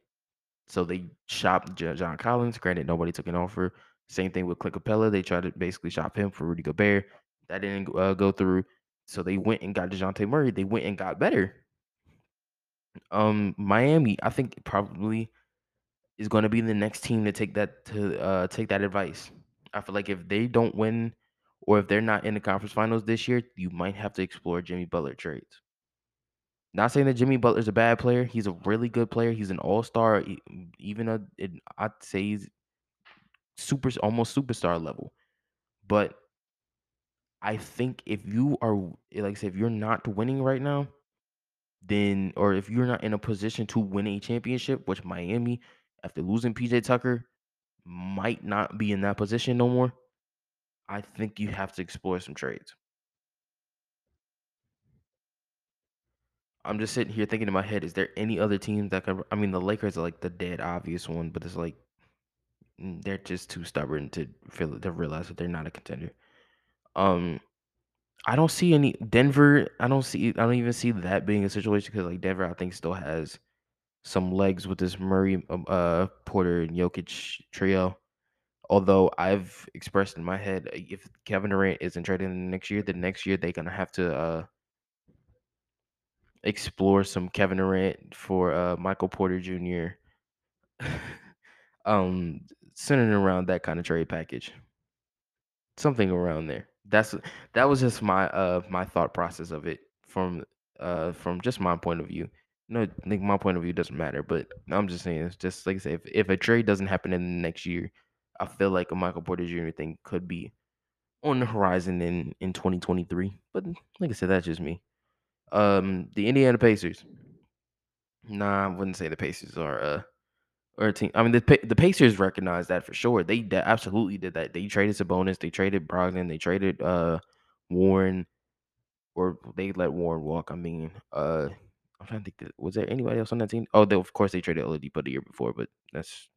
So they shopped John Collins. Granted, nobody took an offer. Same thing with Clint Capella. They tried to basically shop him for Rudy Gobert. That didn't uh, go through. So they went and got DeJounte Murray. They went and got better. Um, Miami, I think probably is going to be the next team to take that to uh, take that advice. I feel like if they don't win or if they're not in the conference finals this year, you might have to explore Jimmy Butler trades. Not saying that Jimmy Butler's a bad player. He's a really good player. He's an all-star, even a, I'd say he's super, almost superstar level. But I think if you are, like I said, if you're not winning right now, then, or if you're not in a position to win a championship, which Miami, after losing P J Tucker, might not be in that position no more, I think you have to explore some trades. I'm just sitting here thinking in my head, is there any other teams that could, I mean, the Lakers are like the dead obvious one, but it's like, they're just too stubborn to feel, to realize that they're not a contender. Um, I don't see any Denver. I don't see. I don't even see that being a situation because like Denver, I think still has some legs with this Murray, uh, Porter and Jokic trio. Although I've expressed in my head, if Kevin Durant isn't traded in the next year, then next year they're gonna have to uh explore some Kevin Durant for uh Michael Porter Junior um, centered around that kind of trade package, something around there. That's that was just my uh my thought process of it from uh from just my point of view. No, I think my point of view doesn't matter, but I'm just saying it's just like I say, if, if a trade doesn't happen in the next year, I feel like a Michael Porter Junior thing could be on the horizon in, in twenty twenty-three. But like I said, that's just me. Um, the Indiana Pacers. Nah, I wouldn't say the Pacers are uh or a team. I mean, the the Pacers recognize that for sure. They, they absolutely did that. They traded Sabonis. They traded Brogdon. They traded uh, Warren, or they let Warren walk. I mean, uh, I'm trying to think. That, was there anybody else on that team? Oh, they, of course they traded Oladipo the year before, but that's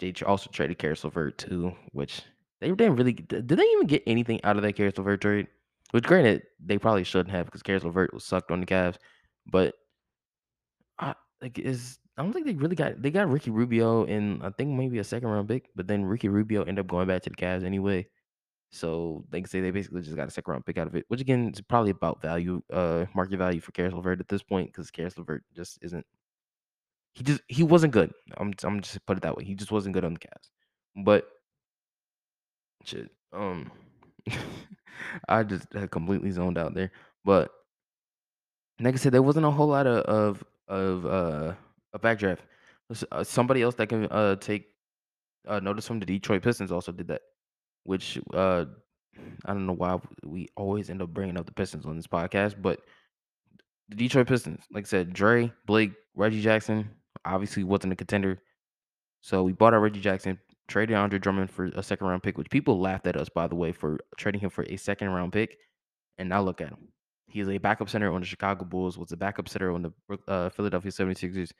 they also traded Caris LeVert too, which they didn't really. Did they even get anything out of that Caris LeVert trade? Which, granted, they probably shouldn't have because Caris LeVert was sucked on the Cavs, but I like is. I don't think they really got – they got Ricky Rubio in, I think, maybe a second-round pick, but then Ricky Rubio ended up going back to the Cavs anyway. So they can say they basically just got a second-round pick out of it, which, again, is probably about value, uh, market value for Caris LeVert at this point because Caris LeVert just isn't – he just he wasn't good. I'm I'm just put it that way. He just wasn't good on the Cavs. But shit, um, I just completely zoned out there. But like I said, there wasn't a whole lot of of, of uh. A backdraft. Uh, somebody else that can uh, take uh, notice from the Detroit Pistons also did that, which uh, I don't know why we always end up bringing up the Pistons on this podcast, but the Detroit Pistons, like I said, Dre, Blake, Reggie Jackson, obviously wasn't a contender. So we bought out Reggie Jackson, traded Andre Drummond for a second round pick, which people laughed at us, by the way, for trading him for a second round pick. And now look at him. He's a backup center on the Chicago Bulls, was a backup center on the uh, Philadelphia seventy-sixers.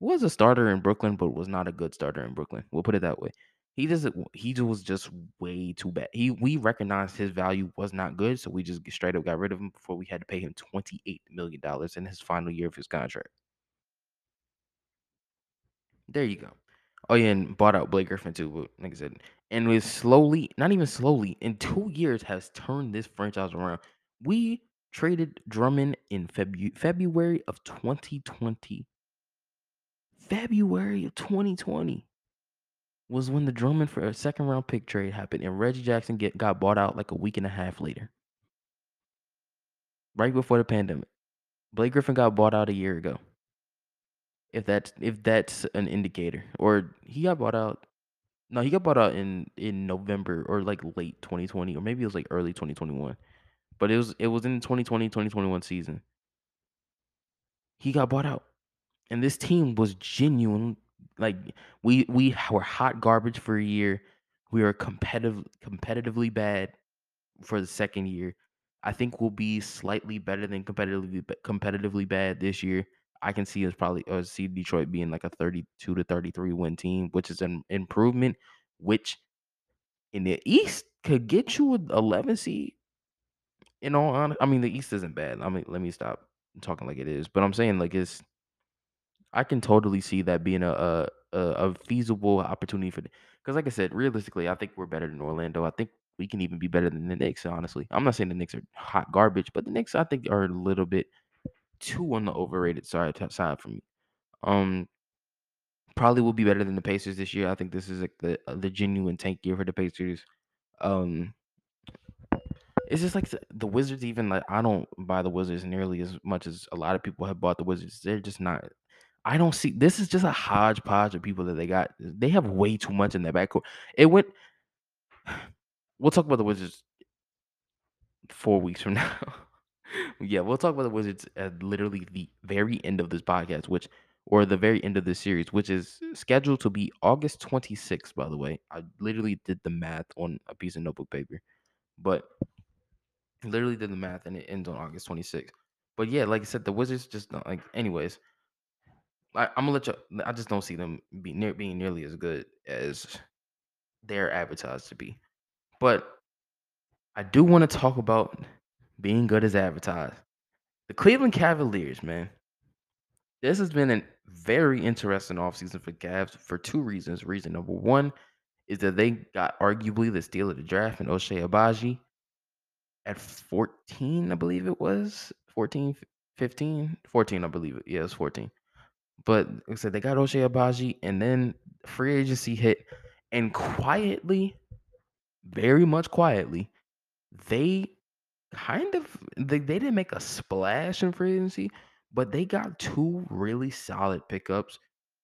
Was a starter in Brooklyn, but was not a good starter in Brooklyn. We'll put it that way. He doesn't. He was just way too bad. He we recognized his value was not good, so we just straight up got rid of him before we had to pay him twenty-eight million dollars in his final year of his contract. There you go. Oh yeah, and bought out Blake Griffin too. But like I said, and we slowly, not even slowly, in two years has turned this franchise around. We traded Drummond in Febu- February of twenty twenty. February of twenty twenty was when the Drummond for a second round pick trade happened, and Reggie Jackson get, got bought out like a week and a half later. Right before the pandemic. Blake Griffin got bought out a year ago. If that's if that's an indicator. Or he got bought out. No, he got bought out in, in November or like late twenty twenty, or maybe it was like early twenty twenty-one. But it was it was in the twenty twenty, twenty twenty-one season. He got bought out. And this team was genuine. Like we we were hot garbage for a year. We were competitive, competitively bad for the second year. I think we'll be slightly better than competitively competitively bad this year. I can see us probably or see Detroit being like a thirty-two to thirty-three win team, which is an improvement. Which in the East could get you an eleven seed. In all honesty, I mean the East isn't bad. I mean let me stop talking like it is, but I'm saying like it's. I can totally see that being a a, a feasible opportunity for, because like I said, realistically, I think we're better than Orlando. I think we can even be better than the Knicks. Honestly, I'm not saying the Knicks are hot garbage, but the Knicks I think are a little bit too on the overrated side side for me. Um, probably will be better than the Pacers this year. I think this is like the the genuine tank year for the Pacers. Um, it's just like the, the Wizards. Even like I don't buy the Wizards nearly as much as a lot of people have bought the Wizards. They're just not. I don't see. This is just a hodgepodge of people that they got. They have way too much in their backcourt. It went. We'll talk about the Wizards four weeks from now. Yeah, we'll talk about the Wizards at literally the very end of this podcast, which or the very end of this series, which is scheduled to be August twenty-sixth. By the way, I literally did the math on a piece of notebook paper, but literally did the math, and it ends on August twenty-sixth. But yeah, like I said, the Wizards just don't like. Anyways. I, I'm gonna let you. I just don't see them be near, being nearly as good as they're advertised to be. But I do want to talk about being good as advertised. The Cleveland Cavaliers, man. This has been a very interesting offseason for Cavs for two reasons. Reason number one is that they got arguably the steal of the draft in Ochai Agbaji at fourteen, I believe it was fourteen, fifteen, fourteen, I believe it. Yeah, it was fourteen. But like I said, they got Ochai Agbaji, and then free agency hit, and quietly, very much quietly, they kind of they, they didn't make a splash in free agency, but they got two really solid pickups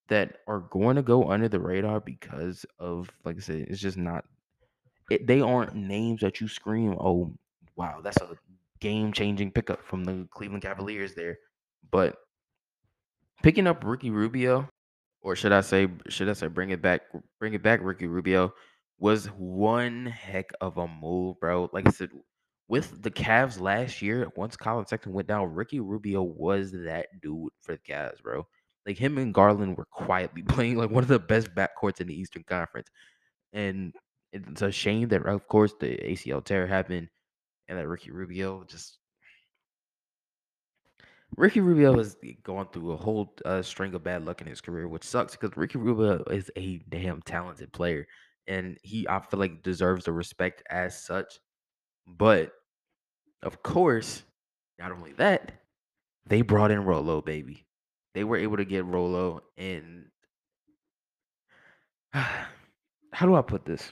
that are going to go under the radar because of, like I said, it's just not it, they aren't names that you scream, oh wow, that's a game-changing pickup from the Cleveland Cavaliers there, but. Picking up Ricky Rubio or should I say, should I say, bring it back, bring it back, Ricky Rubio, was one heck of a move, bro. Like I said, with the Cavs last year, once Colin Sexton went down, Ricky Rubio was that dude for the Cavs, bro. Like, him and Garland were quietly playing like one of the best backcourts in the Eastern Conference. And it's a shame that, of course, the A C L tear happened and that Ricky Rubio just... Ricky Rubio has gone through a whole uh, string of bad luck in his career, which sucks because Ricky Rubio is a damn talented player. And he, I feel like, deserves the respect as such. But, of course, not only that, they brought in Rolo, baby. They were able to get Rolo, and how do I put this?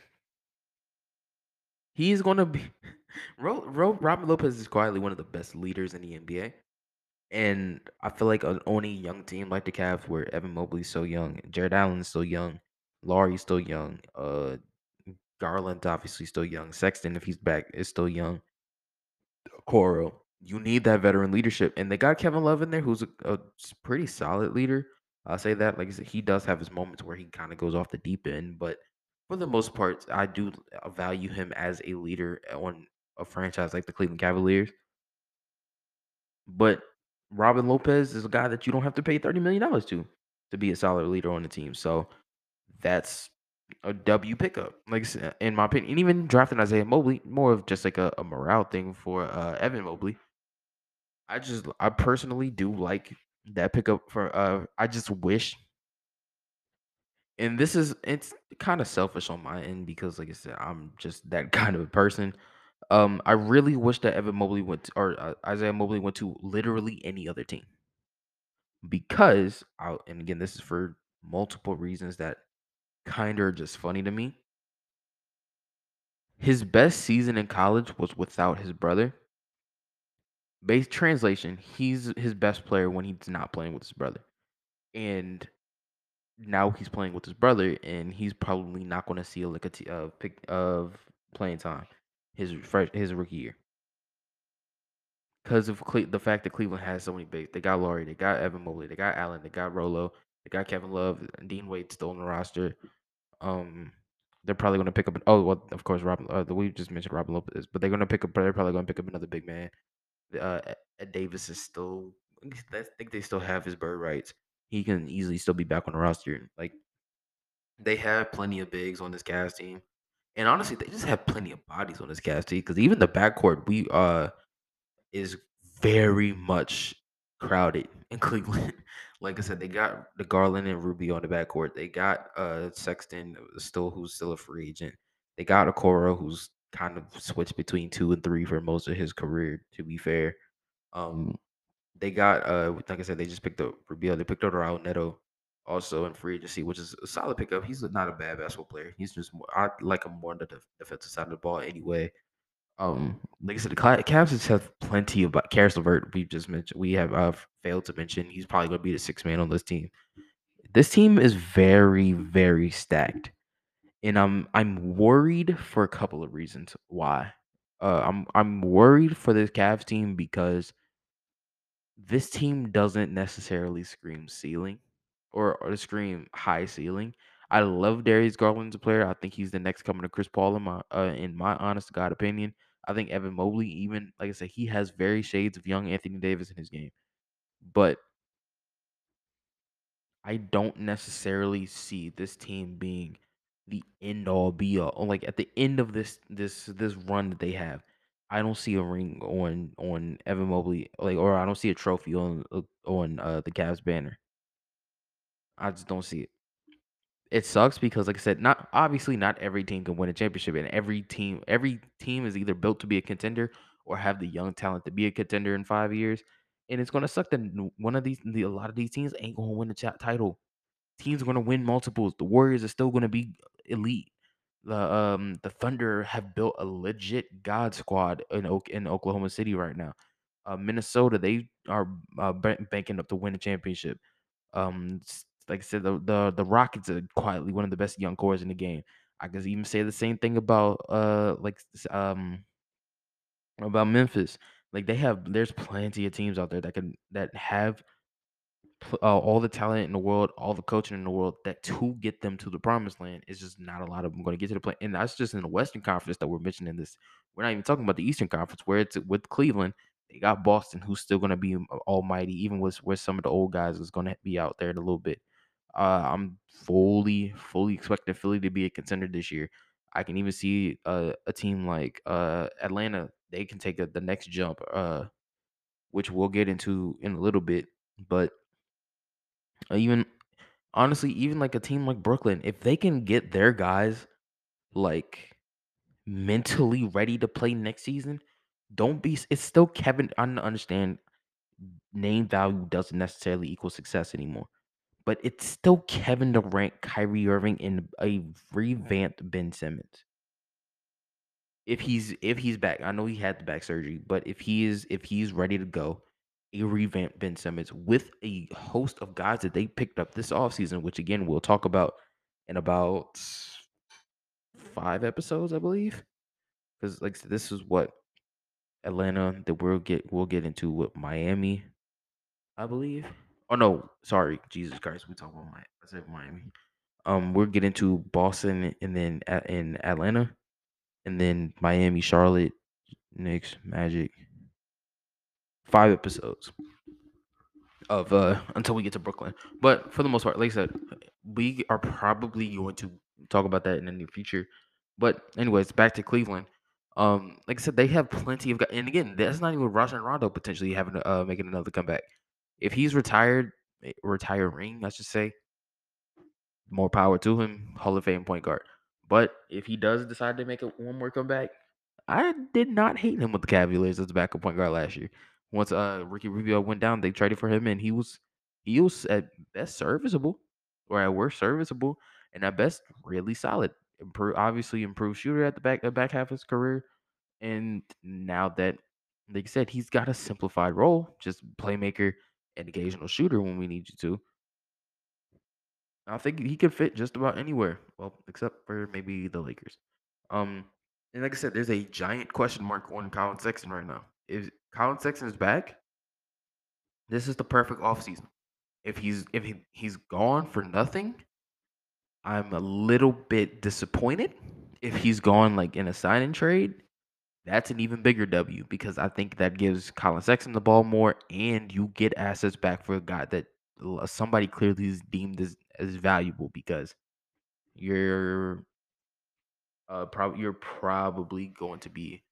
He is going to be Ro, Ro, Robin Lopez is quietly one of the best leaders in the N B A, and I feel like an only young team like the Cavs, where Evan Mobley's so young, Jared Allen's still young, Lowry's still young, uh, Garland obviously still young, Sexton, if he's back, is still young, Coro. You need that veteran leadership. And they got Kevin Love in there, who's a, a pretty solid leader. I'll say that. Like I said, he does have his moments where he kind of goes off the deep end. But for the most part, I do value him as a leader on a franchise like the Cleveland Cavaliers. But Robin Lopez is a guy that you don't have to pay thirty million dollars to to be a solid leader on the team. So that's a W pickup, like in my opinion. And even drafting Isaiah Mobley, more of just like a, a morale thing for uh, Evan Mobley. I just, I personally do like that pickup for, uh, I just wish, and this is, it's kind of selfish on my end because, like I said, I'm just that kind of a person. Um, I really wish that Evan Mobley went to, or uh, Isaiah Mobley went to literally any other team because, I, and again, this is for multiple reasons that kind of are just funny to me. His best season in college was without his brother. Base translation, he's his best player when he's not playing with his brother. And now he's playing with his brother, and he's probably not going to see a lick of, t- of, pick, of playing time his fresh, his rookie year. Because of Cle- the fact that Cleveland has so many bigs. They got Lowry, they got Evan Mobley, they got Allen, they got Rolo, they got Kevin Love, Dean Wade's still on the roster. Um, they're probably going to pick up, an, oh, well, of course, Robin, uh, we just mentioned Robin Lopez, but they're going to pick up, they're probably going to pick up another big man. Uh, Davis is still, I think they still have his bird rights. He can easily still be back on the roster. Like, they have plenty of bigs on this Cavs team, and honestly, they just have plenty of bodies on this Cavs team because even the backcourt we uh is very much crowded in Cleveland. Like I said, they got the Garland and Rubio on the backcourt. They got uh Sexton still, who's still a free agent. They got Okoro, who's kind of switched between two and three for most of his career, to be fair. Um, they got, uh, like I said, they just picked up Rubio. They picked up Raul Neto also in free agency, which is a solid pickup. He's not a bad basketball player. He's just more, I like him more on the defensive side of the ball anyway. Um, like I said, the Cavs just have plenty of, Caris LeVert, we've just mentioned, we have uh, failed to mention. He's probably going to be the sixth man on this team. This team is very, very stacked. And I'm I'm worried for a couple of reasons why. Uh, I'm I'm worried for this Cavs team because this team doesn't necessarily scream ceiling or, or scream high ceiling. I love Darius Garland as a player. I think he's the next coming to Chris Paul in my uh, in my honest to God opinion. I think Evan Mobley, even like I said, he has very shades of young Anthony Davis in his game, but I don't necessarily see this team being the end all be all. Like at the end of this this this run that they have, I don't see a ring on on Evan Mobley, like, or I don't see a trophy on on uh, the Cavs banner. I just don't see it. It sucks because, like I said, not obviously not every team can win a championship, and every team every team is either built to be a contender or have the young talent to be a contender in five years. And it's gonna suck that one of these the, a lot of these teams ain't gonna win the ch- title. Teams are going to win multiples. The Warriors are still going to be elite. The um the Thunder have built a legit God squad in o- in Oklahoma City right now. Uh, Minnesota, they are uh, banking up to win a championship. Um, like I said, the, the the Rockets are quietly one of the best young cores in the game. I could even say the same thing about uh like um about Memphis. Like they have, there's plenty of teams out there that can that have uh, all the talent in the world, all the coaching in the world, that to get them to the promised land is just not a lot of them going to get to the play. And that's just in the Western Conference that we're mentioning this. We're not even talking about the Eastern Conference, where it's with Cleveland. They got Boston, who's still going to be almighty, even with where some of the old guys is going to be out there in a little bit. Uh, I'm fully, fully expecting Philly to be a contender this year. I can even see uh, a team like uh, Atlanta. They can take a, the next jump, uh, which we'll get into in a little bit. But even honestly, even like a team like Brooklyn, if they can get their guys like mentally ready to play next season, don't be. It's still Kevin. I understand name value doesn't necessarily equal success anymore, but it's still Kevin Durant, Kyrie Irving, and a revamped Ben Simmons. If he's if he's back, I know he had the back surgery, but if he is if he's ready to go, a revamped Ben Simmons with a host of guys that they picked up this offseason, which again we'll talk about in about five episodes, I believe, because like this is what Atlanta that we'll get we'll get into with Miami, I believe. Oh no, sorry, Jesus Christ, we talk about Miami. I said Miami. Um, we'll get into Boston and then in Atlanta. And then Miami, Charlotte, Knicks, Magic. Five episodes of uh until we get to Brooklyn. But for the most part, like I said, we are probably going to talk about that in the near future. But anyways, back to Cleveland. Um, like I said, they have plenty of guys. And again, that's not even Rajon Rondo potentially having to, uh making another comeback. If he's retired, retiring, I should say. More power to him, Hall of Fame point guard. But if he does decide to make a one more comeback, I did not hate him with the Cavaliers as a backup point guard last year. Once uh, Ricky Rubio went down, they traded for him, and he was he was at best serviceable, or at worst serviceable, and at best really solid. Improve, obviously improved shooter at the back the back half of his career, and now that, like I said, he's got a simplified role, just playmaker and occasional shooter when we need you to. I think he could fit just about anywhere. Well, except for maybe the Lakers. Um, and like I said, there's a giant question mark on Colin Sexton right now. If Colin Sexton is back, this is the perfect offseason. If he's if he, he's gone for nothing, I'm a little bit disappointed. If he's gone like in a sign and trade, that's an even bigger W, because I think that gives Colin Sexton the ball more, and you get assets back for a guy that somebody clearly is deemed as is valuable, because you're uh probably you're probably going to be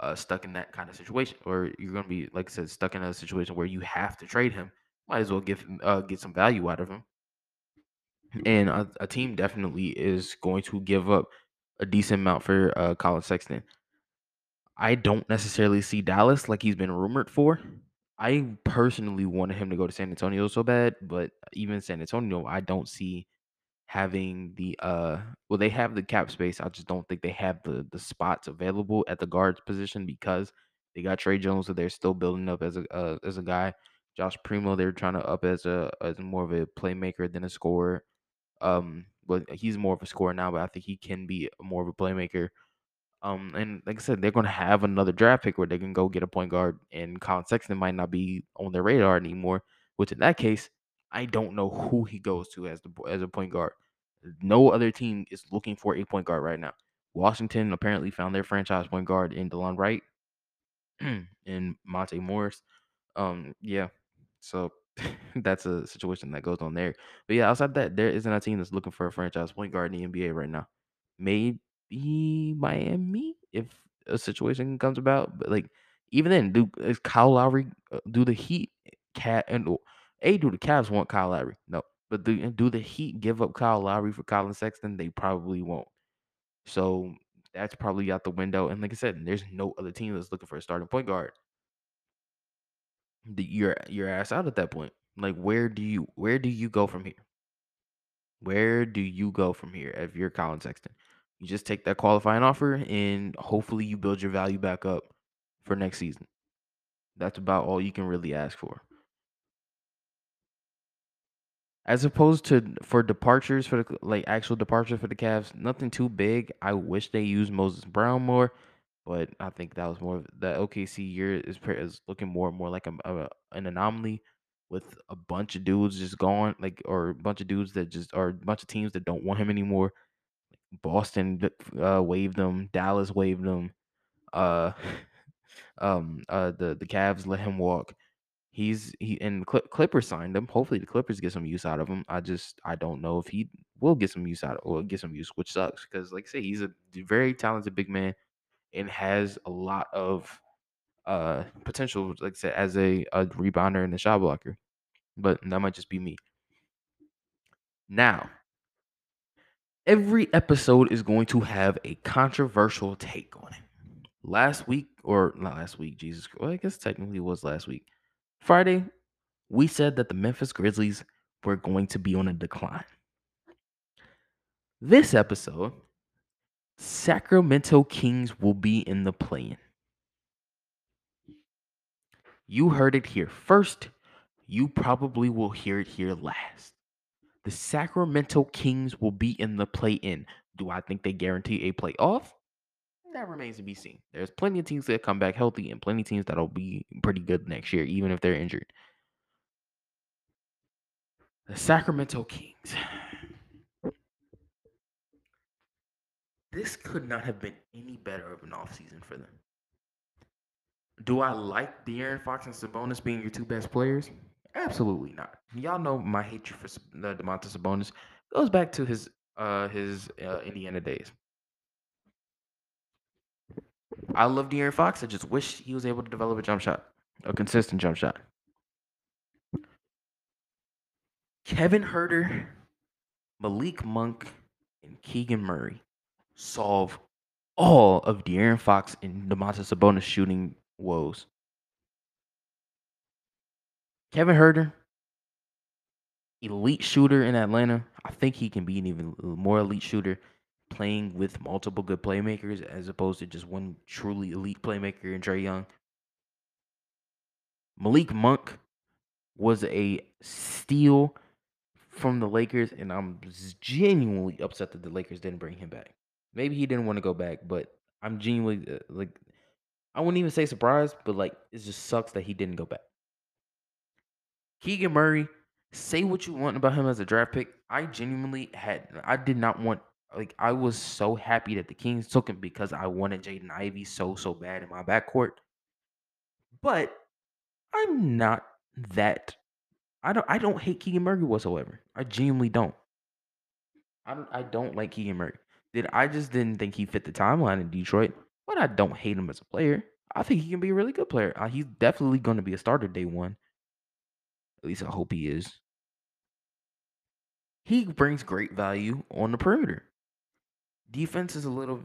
uh stuck in that kind of situation, or you're going to be, like I said, stuck in a situation where you have to trade him. Might as well give him, uh get some value out of him. And a, a team definitely is going to give up a decent amount for uh Colin Sexton. I don't necessarily see Dallas like he's been rumored for. I personally wanted him to go to San Antonio so bad, but even San Antonio, I don't see having the uh. Well, they have the cap space. I just don't think they have the the spots available at the guards position, because they got Trae Jones, so they're still building up as a uh, as a guy. Josh Primo, they're trying to up as a as more of a playmaker than a scorer. Um, but he's more of a scorer now, but I think he can be more of a playmaker. Um, and like I said, they're going to have another draft pick where they can go get a point guard, and Colin Sexton might not be on their radar anymore, which in that case, I don't know who he goes to as the as a point guard. No other team is looking for a point guard right now. Washington apparently found their franchise point guard in DeLon Wright and Monte Morris. Um, yeah, so that's a situation that goes on there. But yeah, outside that, there isn't a team that's looking for a franchise point guard in the N B A right now. Maybe be Miami if a situation comes about, but like even then, do is Kyle Lowry uh, do the Heat cat and a do the Cavs want Kyle Lowry? No, but do do the Heat give up Kyle Lowry for Colin Sexton? They probably won't. So that's probably out the window. And like I said, there's no other team that's looking for a starting point guard. The, you're your ass out at that point. Like where do you where do you go from here? Where do you go from here if you're Colin Sexton? You just take that qualifying offer, and hopefully you build your value back up for next season. That's about all you can really ask for. As opposed to for departures, for the like actual departure for the Cavs, nothing too big. I wish they used Moses Brown more, but I think that was more of the O K C year is, is looking more and more like a, a, an anomaly with a bunch of dudes just gone, like, or a bunch of dudes that just are a bunch of teams that don't want him anymore. Boston uh, waived him. Dallas waived him. Uh, um, uh, the the Cavs let him walk. He's he and Cl- Clippers signed him. Hopefully, the Clippers get some use out of him. I just I don't know if he will get some use out of, or get some use, which sucks because, like I say, he's a very talented big man and has a lot of uh potential, like I said, as a, a rebounder and a shot blocker. But that might just be me. Now, every episode is going to have a controversial take on it. Last week, or not last week, Jesus Christ, well, I guess technically it was last week, Friday, we said that the Memphis Grizzlies were going to be on a decline. This episode, Sacramento Kings will be in the play-in. You heard it here first. You probably will hear it here last. The Sacramento Kings will be in the play-in. Do I think they guarantee a playoff? That remains to be seen. There's plenty of teams that come back healthy and plenty of teams that'll be pretty good next year, even if they're injured. The Sacramento Kings. This could not have been any better of an offseason for them. Do I like De'Aaron Fox and Sabonis being your two best players? Absolutely not. Y'all know my hatred for uh, Domantas Sabonis goes back to his uh, his uh, Indiana days. I love De'Aaron Fox. I just wish he was able to develop a jump shot, a consistent jump shot. Kevin Huerter, Malik Monk, and Keegan Murray solve all of De'Aaron Fox and Domantas Sabonis shooting woes. Kevin Huerter, elite shooter in Atlanta. I think he can be an even more elite shooter playing with multiple good playmakers as opposed to just one truly elite playmaker in Trae Young. Malik Monk was a steal from the Lakers, and I'm genuinely upset that the Lakers didn't bring him back. Maybe he didn't want to go back, but I'm genuinely, uh, like, I wouldn't even say surprised, but, like, it just sucks that he didn't go back. Keegan Murray, say what you want about him as a draft pick. I genuinely had, I did not want, like, I was so happy that the Kings took him because I wanted Jaden Ivey so, so bad in my backcourt. But I'm not that, I don't, I don't hate Keegan Murray whatsoever. I genuinely don't. I don't, I don't like Keegan Murray. Did I just didn't think he fit the timeline in Detroit, but I don't hate him as a player. I think he can be a really good player. Uh, he's definitely going to be a starter day one. At least I hope he is. He brings great value on the perimeter. Defense is a little,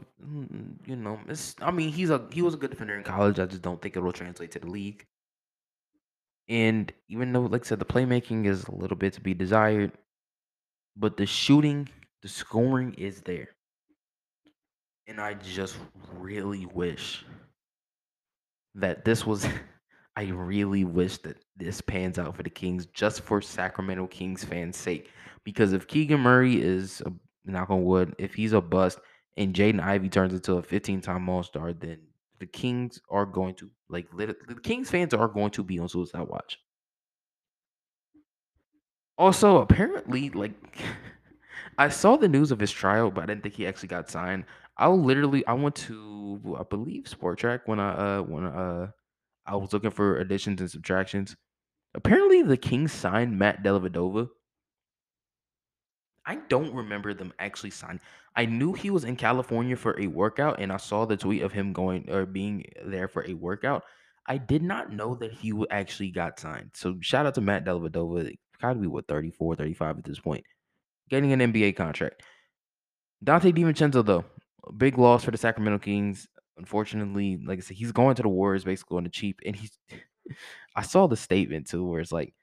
you know, it's, I mean, he's a he was a good defender in college. I just don't think it will translate to the league. And even though, like I said, the playmaking is a little bit to be desired, but the shooting, the scoring is there. And I just really wish that this was, I really wish that this pans out for the Kings just for Sacramento Kings fans' sake. Because if Keegan Murray is, a, knock on wood, if he's a bust and Jaden Ivey turns into a fifteen-time All-Star, then the Kings are going to, like, lit- the Kings fans are going to be on suicide watch. Also, apparently, like, I saw the news of his trial, but I didn't think he actually got signed. I literally, I went to, I believe, SportTrack when I, uh, when uh, I was looking for additions and subtractions. Apparently, the Kings signed Matt Dellavedova. I don't remember them actually signing. I knew he was in California for a workout, and I saw the tweet of him going or being there for a workout. I did not know that he actually got signed. So, shout out to Matt Dellavedova. Gotta be, what, thirty-four, thirty-five at this point. Getting an N B A contract. Donte DiVincenzo, though. Big loss for the Sacramento Kings. Unfortunately, like I said, he's going to the Warriors basically on the cheap. And he's, I saw the statement too, where it's like,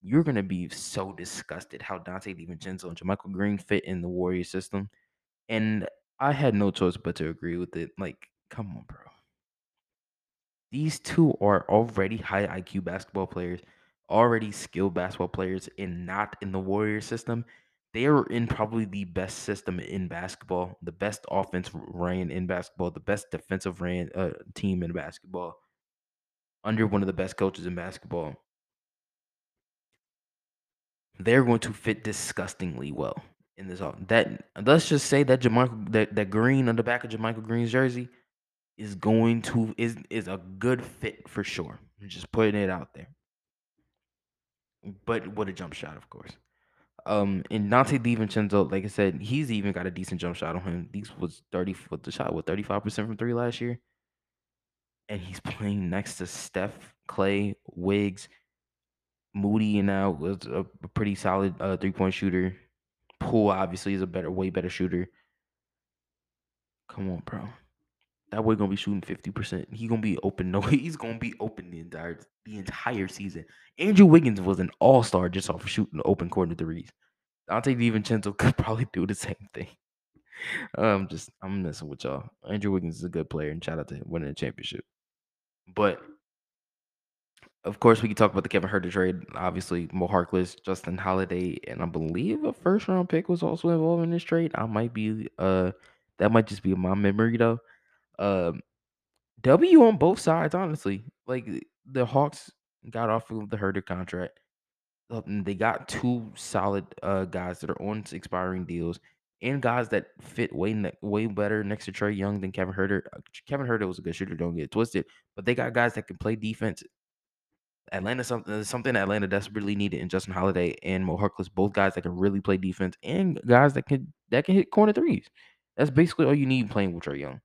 you're going to be so disgusted how Donte DiVincenzo and Jermichael Green fit in the Warriors system. And I had no choice but to agree with it. Like, come on, bro. These two are already high I Q basketball players, already skilled basketball players, and not in the Warriors system. They are in probably the best system in basketball, the best offense ran in basketball, the best defensive ran uh, team in basketball, under one of the best coaches in basketball. they're going to fit disgustingly well in this offense. That let's just say that Jermichael, that, that green on the back of Jermichael Green's jersey is going to is is a good fit for sure. I'm just putting it out there. But what a jump shot, of course. Um, and Donte DiVincenzo, like I said, he's even got a decent jump shot on him. These was thirty foot the shot with thirty-five percent from three last year. And he's playing next to Steph, Clay, Wiggs, Moody, and now was a pretty solid uh, three-point shooter. Poole obviously is a better, way better shooter. Come on, bro. That boy gonna be shooting fifty percent. He gonna be open. No, he's gonna be open the entire the entire season. Andrew Wiggins was an all-star just off of shooting open corner threes. Donte DiVincenzo could probably do the same thing. Um, just I'm messing with y'all. Andrew Wiggins is a good player, and shout out to him winning the championship. But of course, we can talk about the Kevin Huerter trade. Obviously, Mo Harkless, Justin Holiday, and I believe a first-round pick was also involved in this trade. I might be uh, that might just be my memory though. Um, W on both sides, honestly. Like the Hawks got off of the Huerter contract. They got two solid uh guys that are on expiring deals and guys that fit way ne- way better next to Trae Young than Kevin Huerter. Kevin Huerter was a good shooter, don't get it twisted, but they got guys that can play defense. Atlanta something something Atlanta desperately needed in Justin Holiday and Mo Harkless, both guys that can really play defense and guys that can that can hit corner threes. That's basically all you need playing with Trae Young.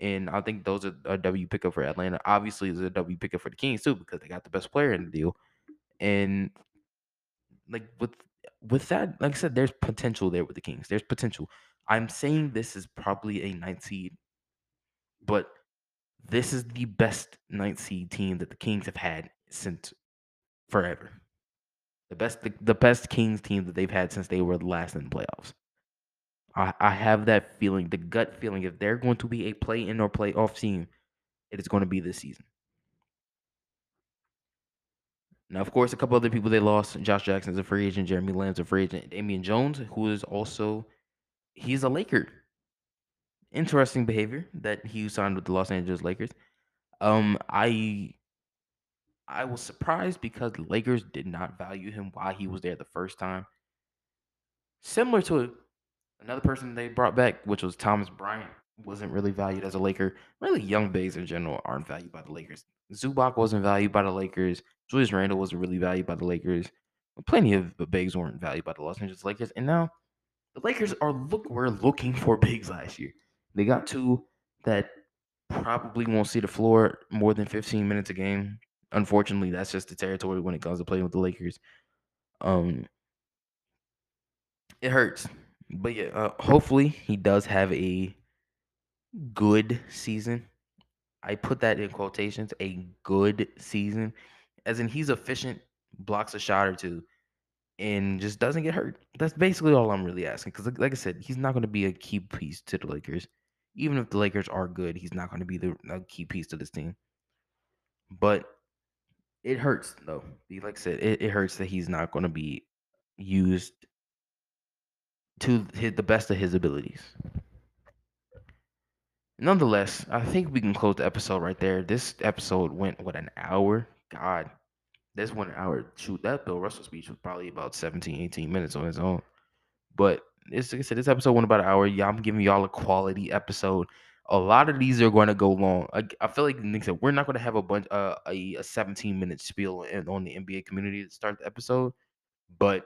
And I think those are a W pickup for Atlanta. Obviously, it's a W pickup for the Kings, too, because they got the best player in the deal. And, like, with with that, like I said, there's potential there with the Kings. There's potential. I'm saying this is probably a ninth seed, but this is the best ninth seed team that the Kings have had since forever. The best the, the best Kings team that they've had since they were last in the playoffs. I have that feeling, the gut feeling, if they're going to be a play-in or playoff team, it is going to be this season. Now, of course, a couple other people they lost. Josh Jackson's a free agent. Jeremy Lamb's a free agent. Damian Jones, who is also, he's a Laker. Interesting behavior that he signed with the Los Angeles Lakers. Um, I, I was surprised because the Lakers did not value him while he was there the first time. Similar to it. Another person they brought back, which was Thomas Bryant, wasn't really valued as a Laker. Really, young bigs in general aren't valued by the Lakers. Zubac wasn't valued by the Lakers. Julius Randle wasn't really valued by the Lakers. Plenty of bigs weren't valued by the Los Angeles Lakers. And now the Lakers are look were looking for bigs last year. They got two that probably won't see the floor more than fifteen minutes a game. Unfortunately, that's just the territory when it comes to playing with the Lakers. Um, it hurts. But yeah, uh, hopefully he does have a good season. I put that in quotations, a good season. As in he's efficient, blocks a shot or two, and just doesn't get hurt. That's basically all I'm really asking. Because like, like I said, he's not going to be a key piece to the Lakers. Even if the Lakers are good, he's not going to be the a key piece to this team. But it hurts, though. Like I said, it, it hurts that he's not going to be used to hit the best of his abilities. Nonetheless, I think we can close the episode right there. This episode went, what, an hour? God, this one hour. Shoot, that Bill Russell speech was probably about seventeen, eighteen minutes on its own. But it's, like I said, this episode went about an hour. Yeah, I'm giving y'all a quality episode. A lot of these are going to go long. I, I feel like Nick said, we're not going to have a bunch uh, a seventeen-minute spiel on the N B A community to start the episode. But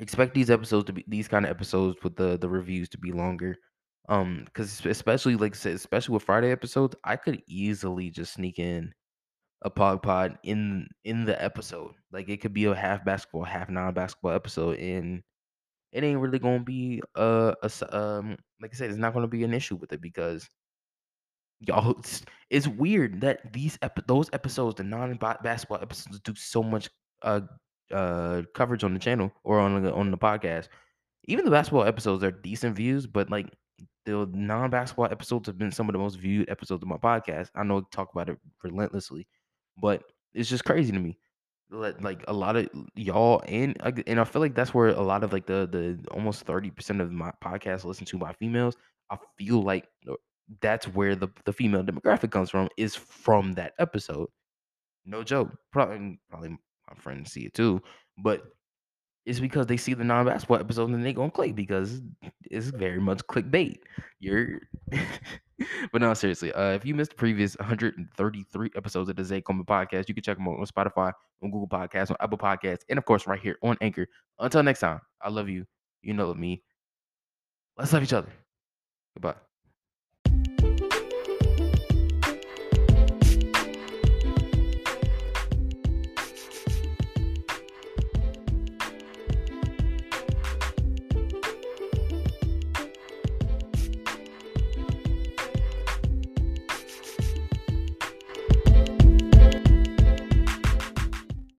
expect these episodes to be these kind of episodes with the the reviews to be longer, um, because especially like I said, especially with Friday episodes, I could easily just sneak in a pod pod in in the episode. Like it could be a half basketball, half non basketball episode, and it ain't really gonna be a, a um like I said, it's not gonna be an issue with it because y'all it's, it's weird that these ep- those episodes, the non basketball episodes, do so much uh. uh coverage on the channel or on the on the podcast. Even the basketball episodes are decent views, but like the non-basketball episodes have been some of the most viewed episodes of my podcast. I know I talk about it relentlessly, but it's just crazy to me. Like a lot of y'all and and I feel like that's where a lot of like the the almost thirty percent of my podcast listened to by females. I feel like that's where the the female demographic comes from, is from that episode. No joke. Probably probably my friends see it too, but it's because they see the non-basketball episode and they're going to click because it's very much clickbait. You're But no, seriously, uh, if you missed the previous one hundred thirty-three episodes of the Zay Coleman Podcast, you can check them out on Spotify, on Google Podcasts, on Apple Podcasts, and, of course, right here on Anchor. Until next time, I love you. You know me. Let's love each other. Goodbye.